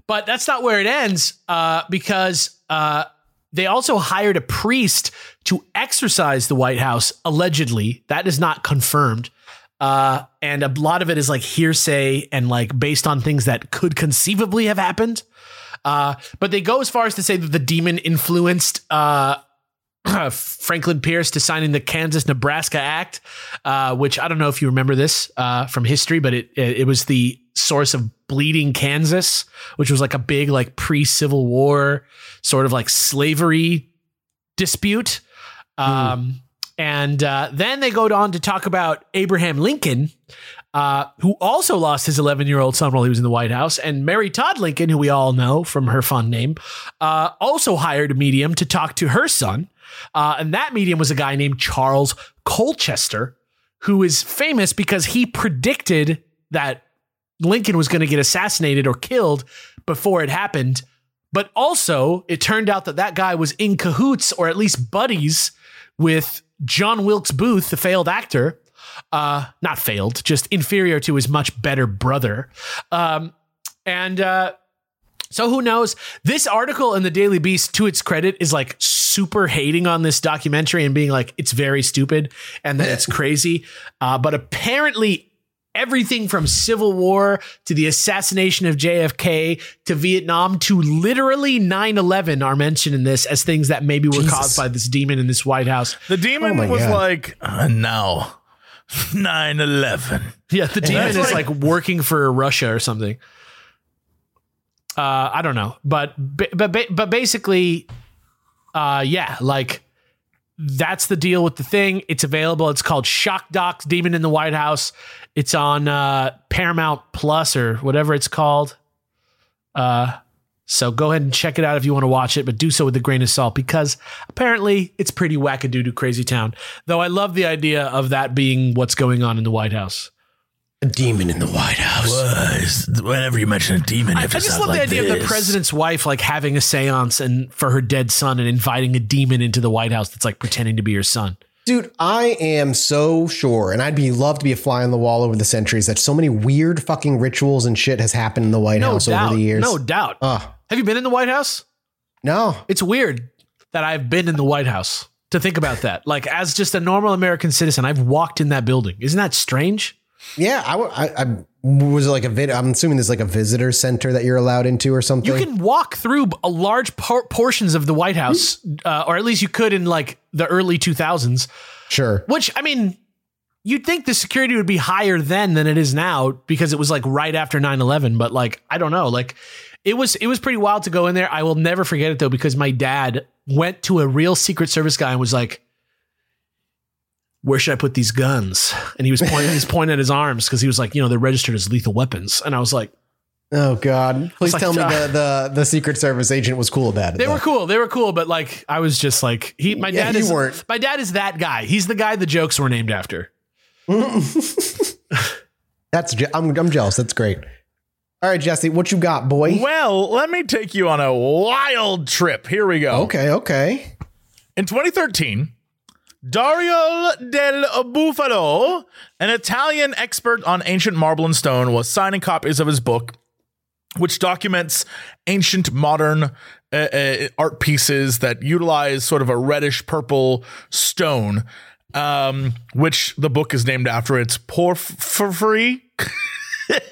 but that's not where it ends, uh, because uh, they also hired a priest to exorcise the White House, allegedly. That is not confirmed. Uh, and a lot of it is like hearsay and like based on things that could conceivably have happened. Uh, but they go as far as to say that the demon influenced uh, Franklin Pierce to signing the Kansas-Nebraska Act, uh, which I don't know if you remember this uh, from history, but it, it it was the source of Bleeding Kansas, which was like a big like pre-Civil War sort of like slavery dispute. Mm. Um, and uh, then they go on to talk about Abraham Lincoln, uh, who also lost his eleven-year-old son while he was in the White House. And Mary Todd Lincoln, who we all know from her fun name, uh, also hired a medium to talk to her son. Uh, and that medium was a guy named Charles Colchester, who is famous because he predicted that Lincoln was going to get assassinated or killed before it happened. But also, it turned out that that guy was in cahoots, or at least buddies, with John Wilkes Booth, the failed actor. Uh, not failed, just inferior to his much better brother. Um, and uh, so who knows? This article in the Daily Beast, to its credit, is like super hating on this documentary and being like, it's very stupid and that it's crazy. Uh, but apparently everything from Civil War to the assassination of J F K to Vietnam to literally nine eleven are mentioned in this as things that maybe were Jesus. caused by this demon in this White House. The demon oh was God. like, uh, no, nine eleven. Yeah, the demon is like, like working for Russia or something. Uh, I don't know. But but but basically, uh, yeah, like that's the deal with the thing. It's available. It's called Shock Docs: Demon in the White House. It's on uh, Paramount Plus or whatever it's called. Uh, so go ahead and check it out if you want to watch it, but do so with a grain of salt because apparently it's pretty wackadoodoo crazy town. Though I love the idea of that being what's going on in the White House. A demon in the White House. What? Whenever you mention a demon, I, I just love like the idea this. of the president's wife like having a seance and for her dead son and inviting a demon into the White House that's like pretending to be your son. Dude, I am so sure, and I'd be love to be a fly on the wall over the centuries that so many weird fucking rituals and shit has happened in the White no House doubt, over the years. No doubt. Uh, Have you been in the White House? No. It's weird that I've been in the White House to think about that. Like as just a normal American citizen, I've walked in that building. Isn't that strange? Yeah, I, I, I was like a vid. I'm assuming there's like a visitor center that you're allowed into or something. You can walk through a large por- portions of the White House, uh, or at least you could in like the early two thousands. Sure. Which, I mean, you'd think the security would be higher then than it is now because it was like right after nine eleven. But like, I don't know, like it was it was pretty wild to go in there. I will never forget it, though, because my dad went to a real Secret Service guy and was like, where should I put these guns? And he was pointing, he's pointing at his arms because he was like, you know, they're registered as lethal weapons. And I was like, oh God, please tell like, me uh, the, the the Secret Service agent was cool about it. They though. were cool. They were cool. But like, I was just like, he, my yeah, dad is, weren't. my dad is that guy. He's the guy the jokes were named after. That's I'm I'm jealous. That's great. All right, Jesse, what you got, boy? Well, let me take you on a wild trip. Here we go. Okay. Okay. In twenty thirteen, Dario del Bufalo, an Italian expert on ancient marble and stone, was signing copies of his book, which documents ancient modern uh, uh, art pieces that utilize sort of a reddish purple stone, um, which the book is named after. It's porphyry.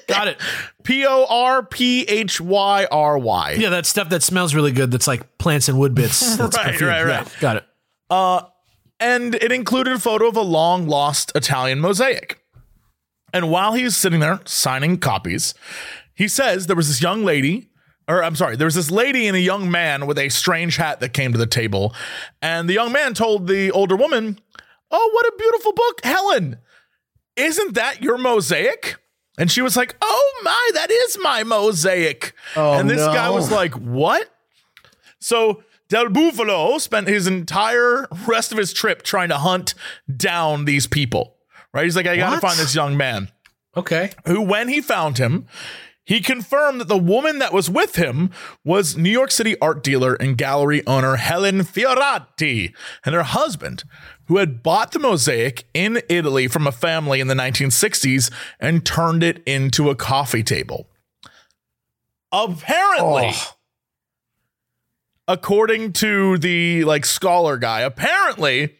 Got it. P O R P H Y R Y. Yeah, that stuff that smells really good. That's like plants and wood bits. That's right, right, right. Yeah, got it. Uh, and it included a photo of a long-lost Italian mosaic. And while he was sitting there signing copies, he says there was this young lady, or I'm sorry, there was this lady and a young man with a strange hat that came to the table. And the young man told the older woman, "Oh, what a beautiful book, Helen. Isn't that your mosaic?" And she was like, "Oh my, that is my mosaic." Oh, and this no. guy was like, "What?" So Del Bufalo spent his entire rest of his trip trying to hunt down these people. Right? He's like, I got to find this young man. Okay. Who, when he found him, he confirmed that the woman that was with him was New York City art dealer and gallery owner Helen Fioratti and her husband, who had bought the mosaic in Italy from a family in the nineteen sixties and turned it into a coffee table. Apparently, oh. according to the like scholar guy, apparently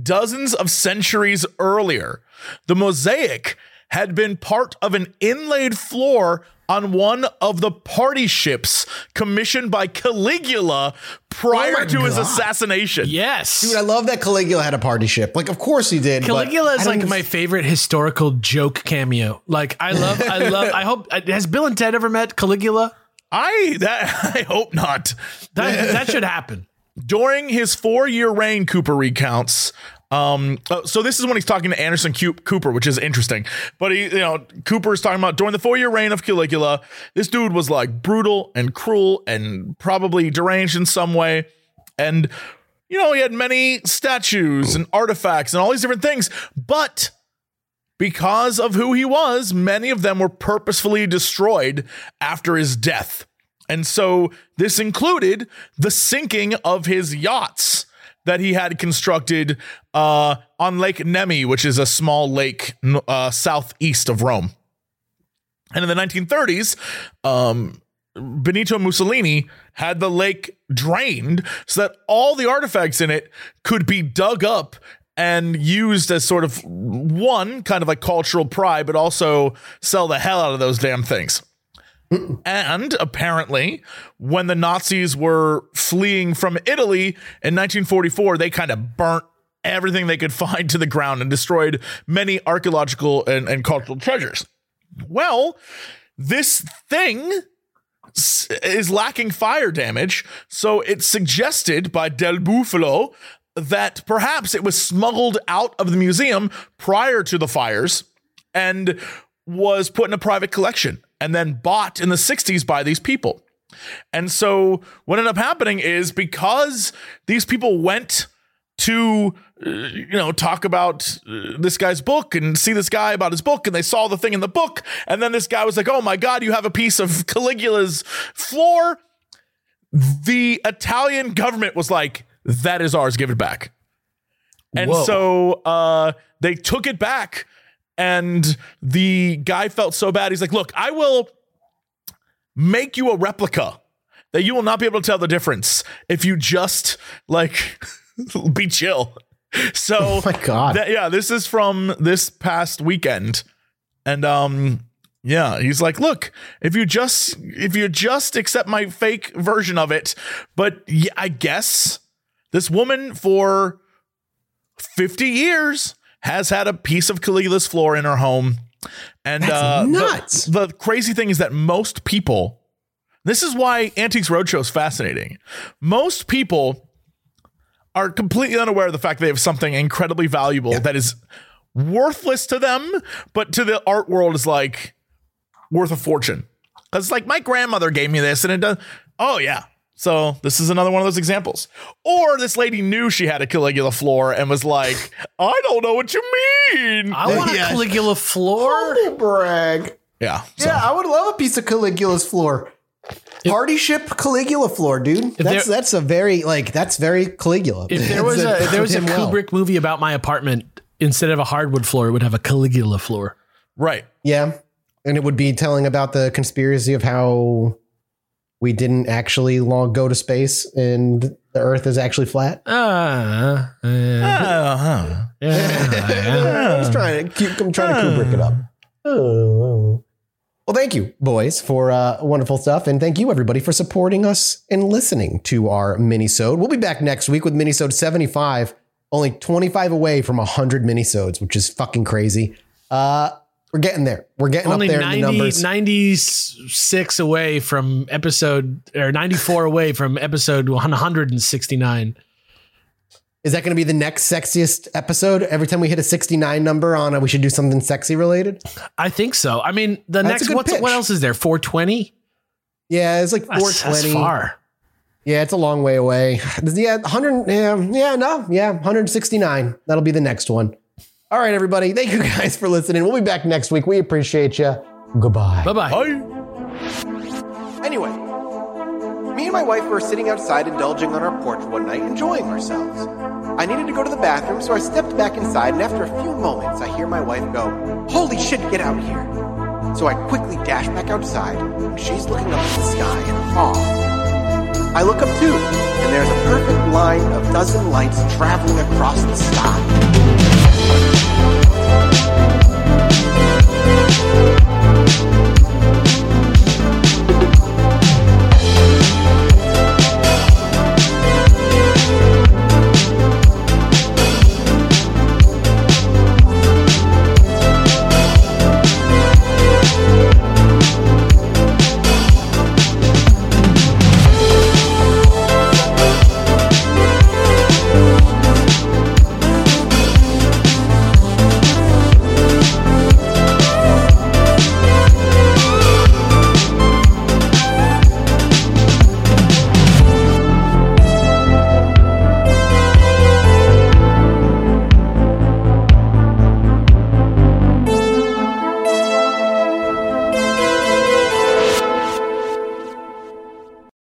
dozens of centuries earlier, the mosaic had been part of an inlaid floor on one of the party ships commissioned by Caligula prior oh to God. his assassination. Yes. Dude, I love that Caligula had a party ship. Like, of course he did. Caligula is like f- my favorite historical joke cameo. Like, I love, I love, I hope, has Bill and Ted ever met Caligula? I, that, I hope not. That, that should happen. During his four-year reign, Cooper recounts, Um, so this is when he's talking to Anderson Cooper, which is interesting, but he, you know, Cooper is talking about during the four year reign of Caligula, this dude was like brutal and cruel and probably deranged in some way. And, you know, he had many statues and artifacts and all these different things, but because of who he was, many of them were purposefully destroyed after his death. And so this included the sinking of his yachts that he had constructed uh, on Lake Nemi, which is a small lake uh, southeast of Rome. And in the nineteen thirties, um, Benito Mussolini had the lake drained so that all the artifacts in it could be dug up and used as sort of one kind of like cultural pride, but also sell the hell out of those damn things. And apparently, when the Nazis were fleeing from Italy in nineteen forty-four, they kind of burnt everything they could find to the ground and destroyed many archaeological and, and cultural treasures. Well, this thing is lacking fire damage, so it's suggested by Del Bufalo that perhaps it was smuggled out of the museum prior to the fires and was put in a private collection and then bought in the sixties by these people. And so what ended up happening is because these people went to, uh, you know, talk about uh, this guy's book and see this guy about his book, and they saw the thing in the book. And then this guy was like, "Oh my God, you have a piece of Caligula's floor." The Italian government was like, "That is ours. Give it back." And Whoa. so uh, they took it back. And the guy felt so bad. He's like, "Look, I will make you a replica that you will not be able to tell the difference if you just like be chill." So, oh my God. That, yeah, this is from this past weekend. And um, yeah, he's like, "Look, if you just if you just accept my fake version of it." But yeah, I guess this woman for fifty years has had a piece of Caligula's floor in her home. And That's uh, nuts. The, the crazy thing is that most people, this is why Antiques Roadshow is fascinating. Most people are completely unaware of the fact that they have something incredibly valuable yeah. that is worthless to them, but to the art world is like worth a fortune. Because like, my grandmother gave me this and it does. Oh yeah. So this is another one of those examples. Or this lady knew she had a Caligula floor and was like, "I don't know what you mean. I want yeah. a Caligula floor." Humble brag. Yeah. So. Yeah, I would love a piece of Caligula's floor. Party ship Caligula floor, dude. That's there, that's a very like that's very Caligula. If there was a, a if there was a Kubrick well. movie about my apartment, instead of a hardwood floor, it would have a Caligula floor. Right. Yeah. And it would be telling about the conspiracy of how we didn't actually long go to space and the earth is actually flat. Uh, uh, uh, uh, uh, I'm trying to, I'm trying to Kubrick it up. Oh. Well, thank you, boys, for uh, wonderful stuff. And thank you, everybody, for supporting us and listening to our minisode. We'll be back next week with minisode seventy-five, Only twenty-five away from one hundred minisodes, which is fucking crazy. Uh, we're getting there. We're getting Only up there ninety, in the numbers. ninety-six away from episode, or ninety-four away from episode one hundred sixty-nine. Is that going to be the next sexiest episode? Every time we hit a sixty-nine number on it, we should do something sexy related? I think so. I mean, the that's next, what's, what else is there? four twenty? Yeah, it's like four twenty. That's, that's far. Yeah, it's a long way away. Yeah, one hundred. Yeah, yeah, no. Yeah, one hundred sixty-nine. That'll be the next one. All right, everybody. Thank you guys for listening. We'll be back next week. We appreciate you. Goodbye. Bye-bye. Bye. Anyway, me and my wife were sitting outside indulging on our porch one night, enjoying ourselves. I needed to go to the bathroom, so I stepped back inside, and after a few moments, I hear my wife go, "Holy shit, get out here." So I quickly dash back outside, and she's looking up at the sky in awe. I look up too, and there's a perfect line of dozen lights traveling across the sky.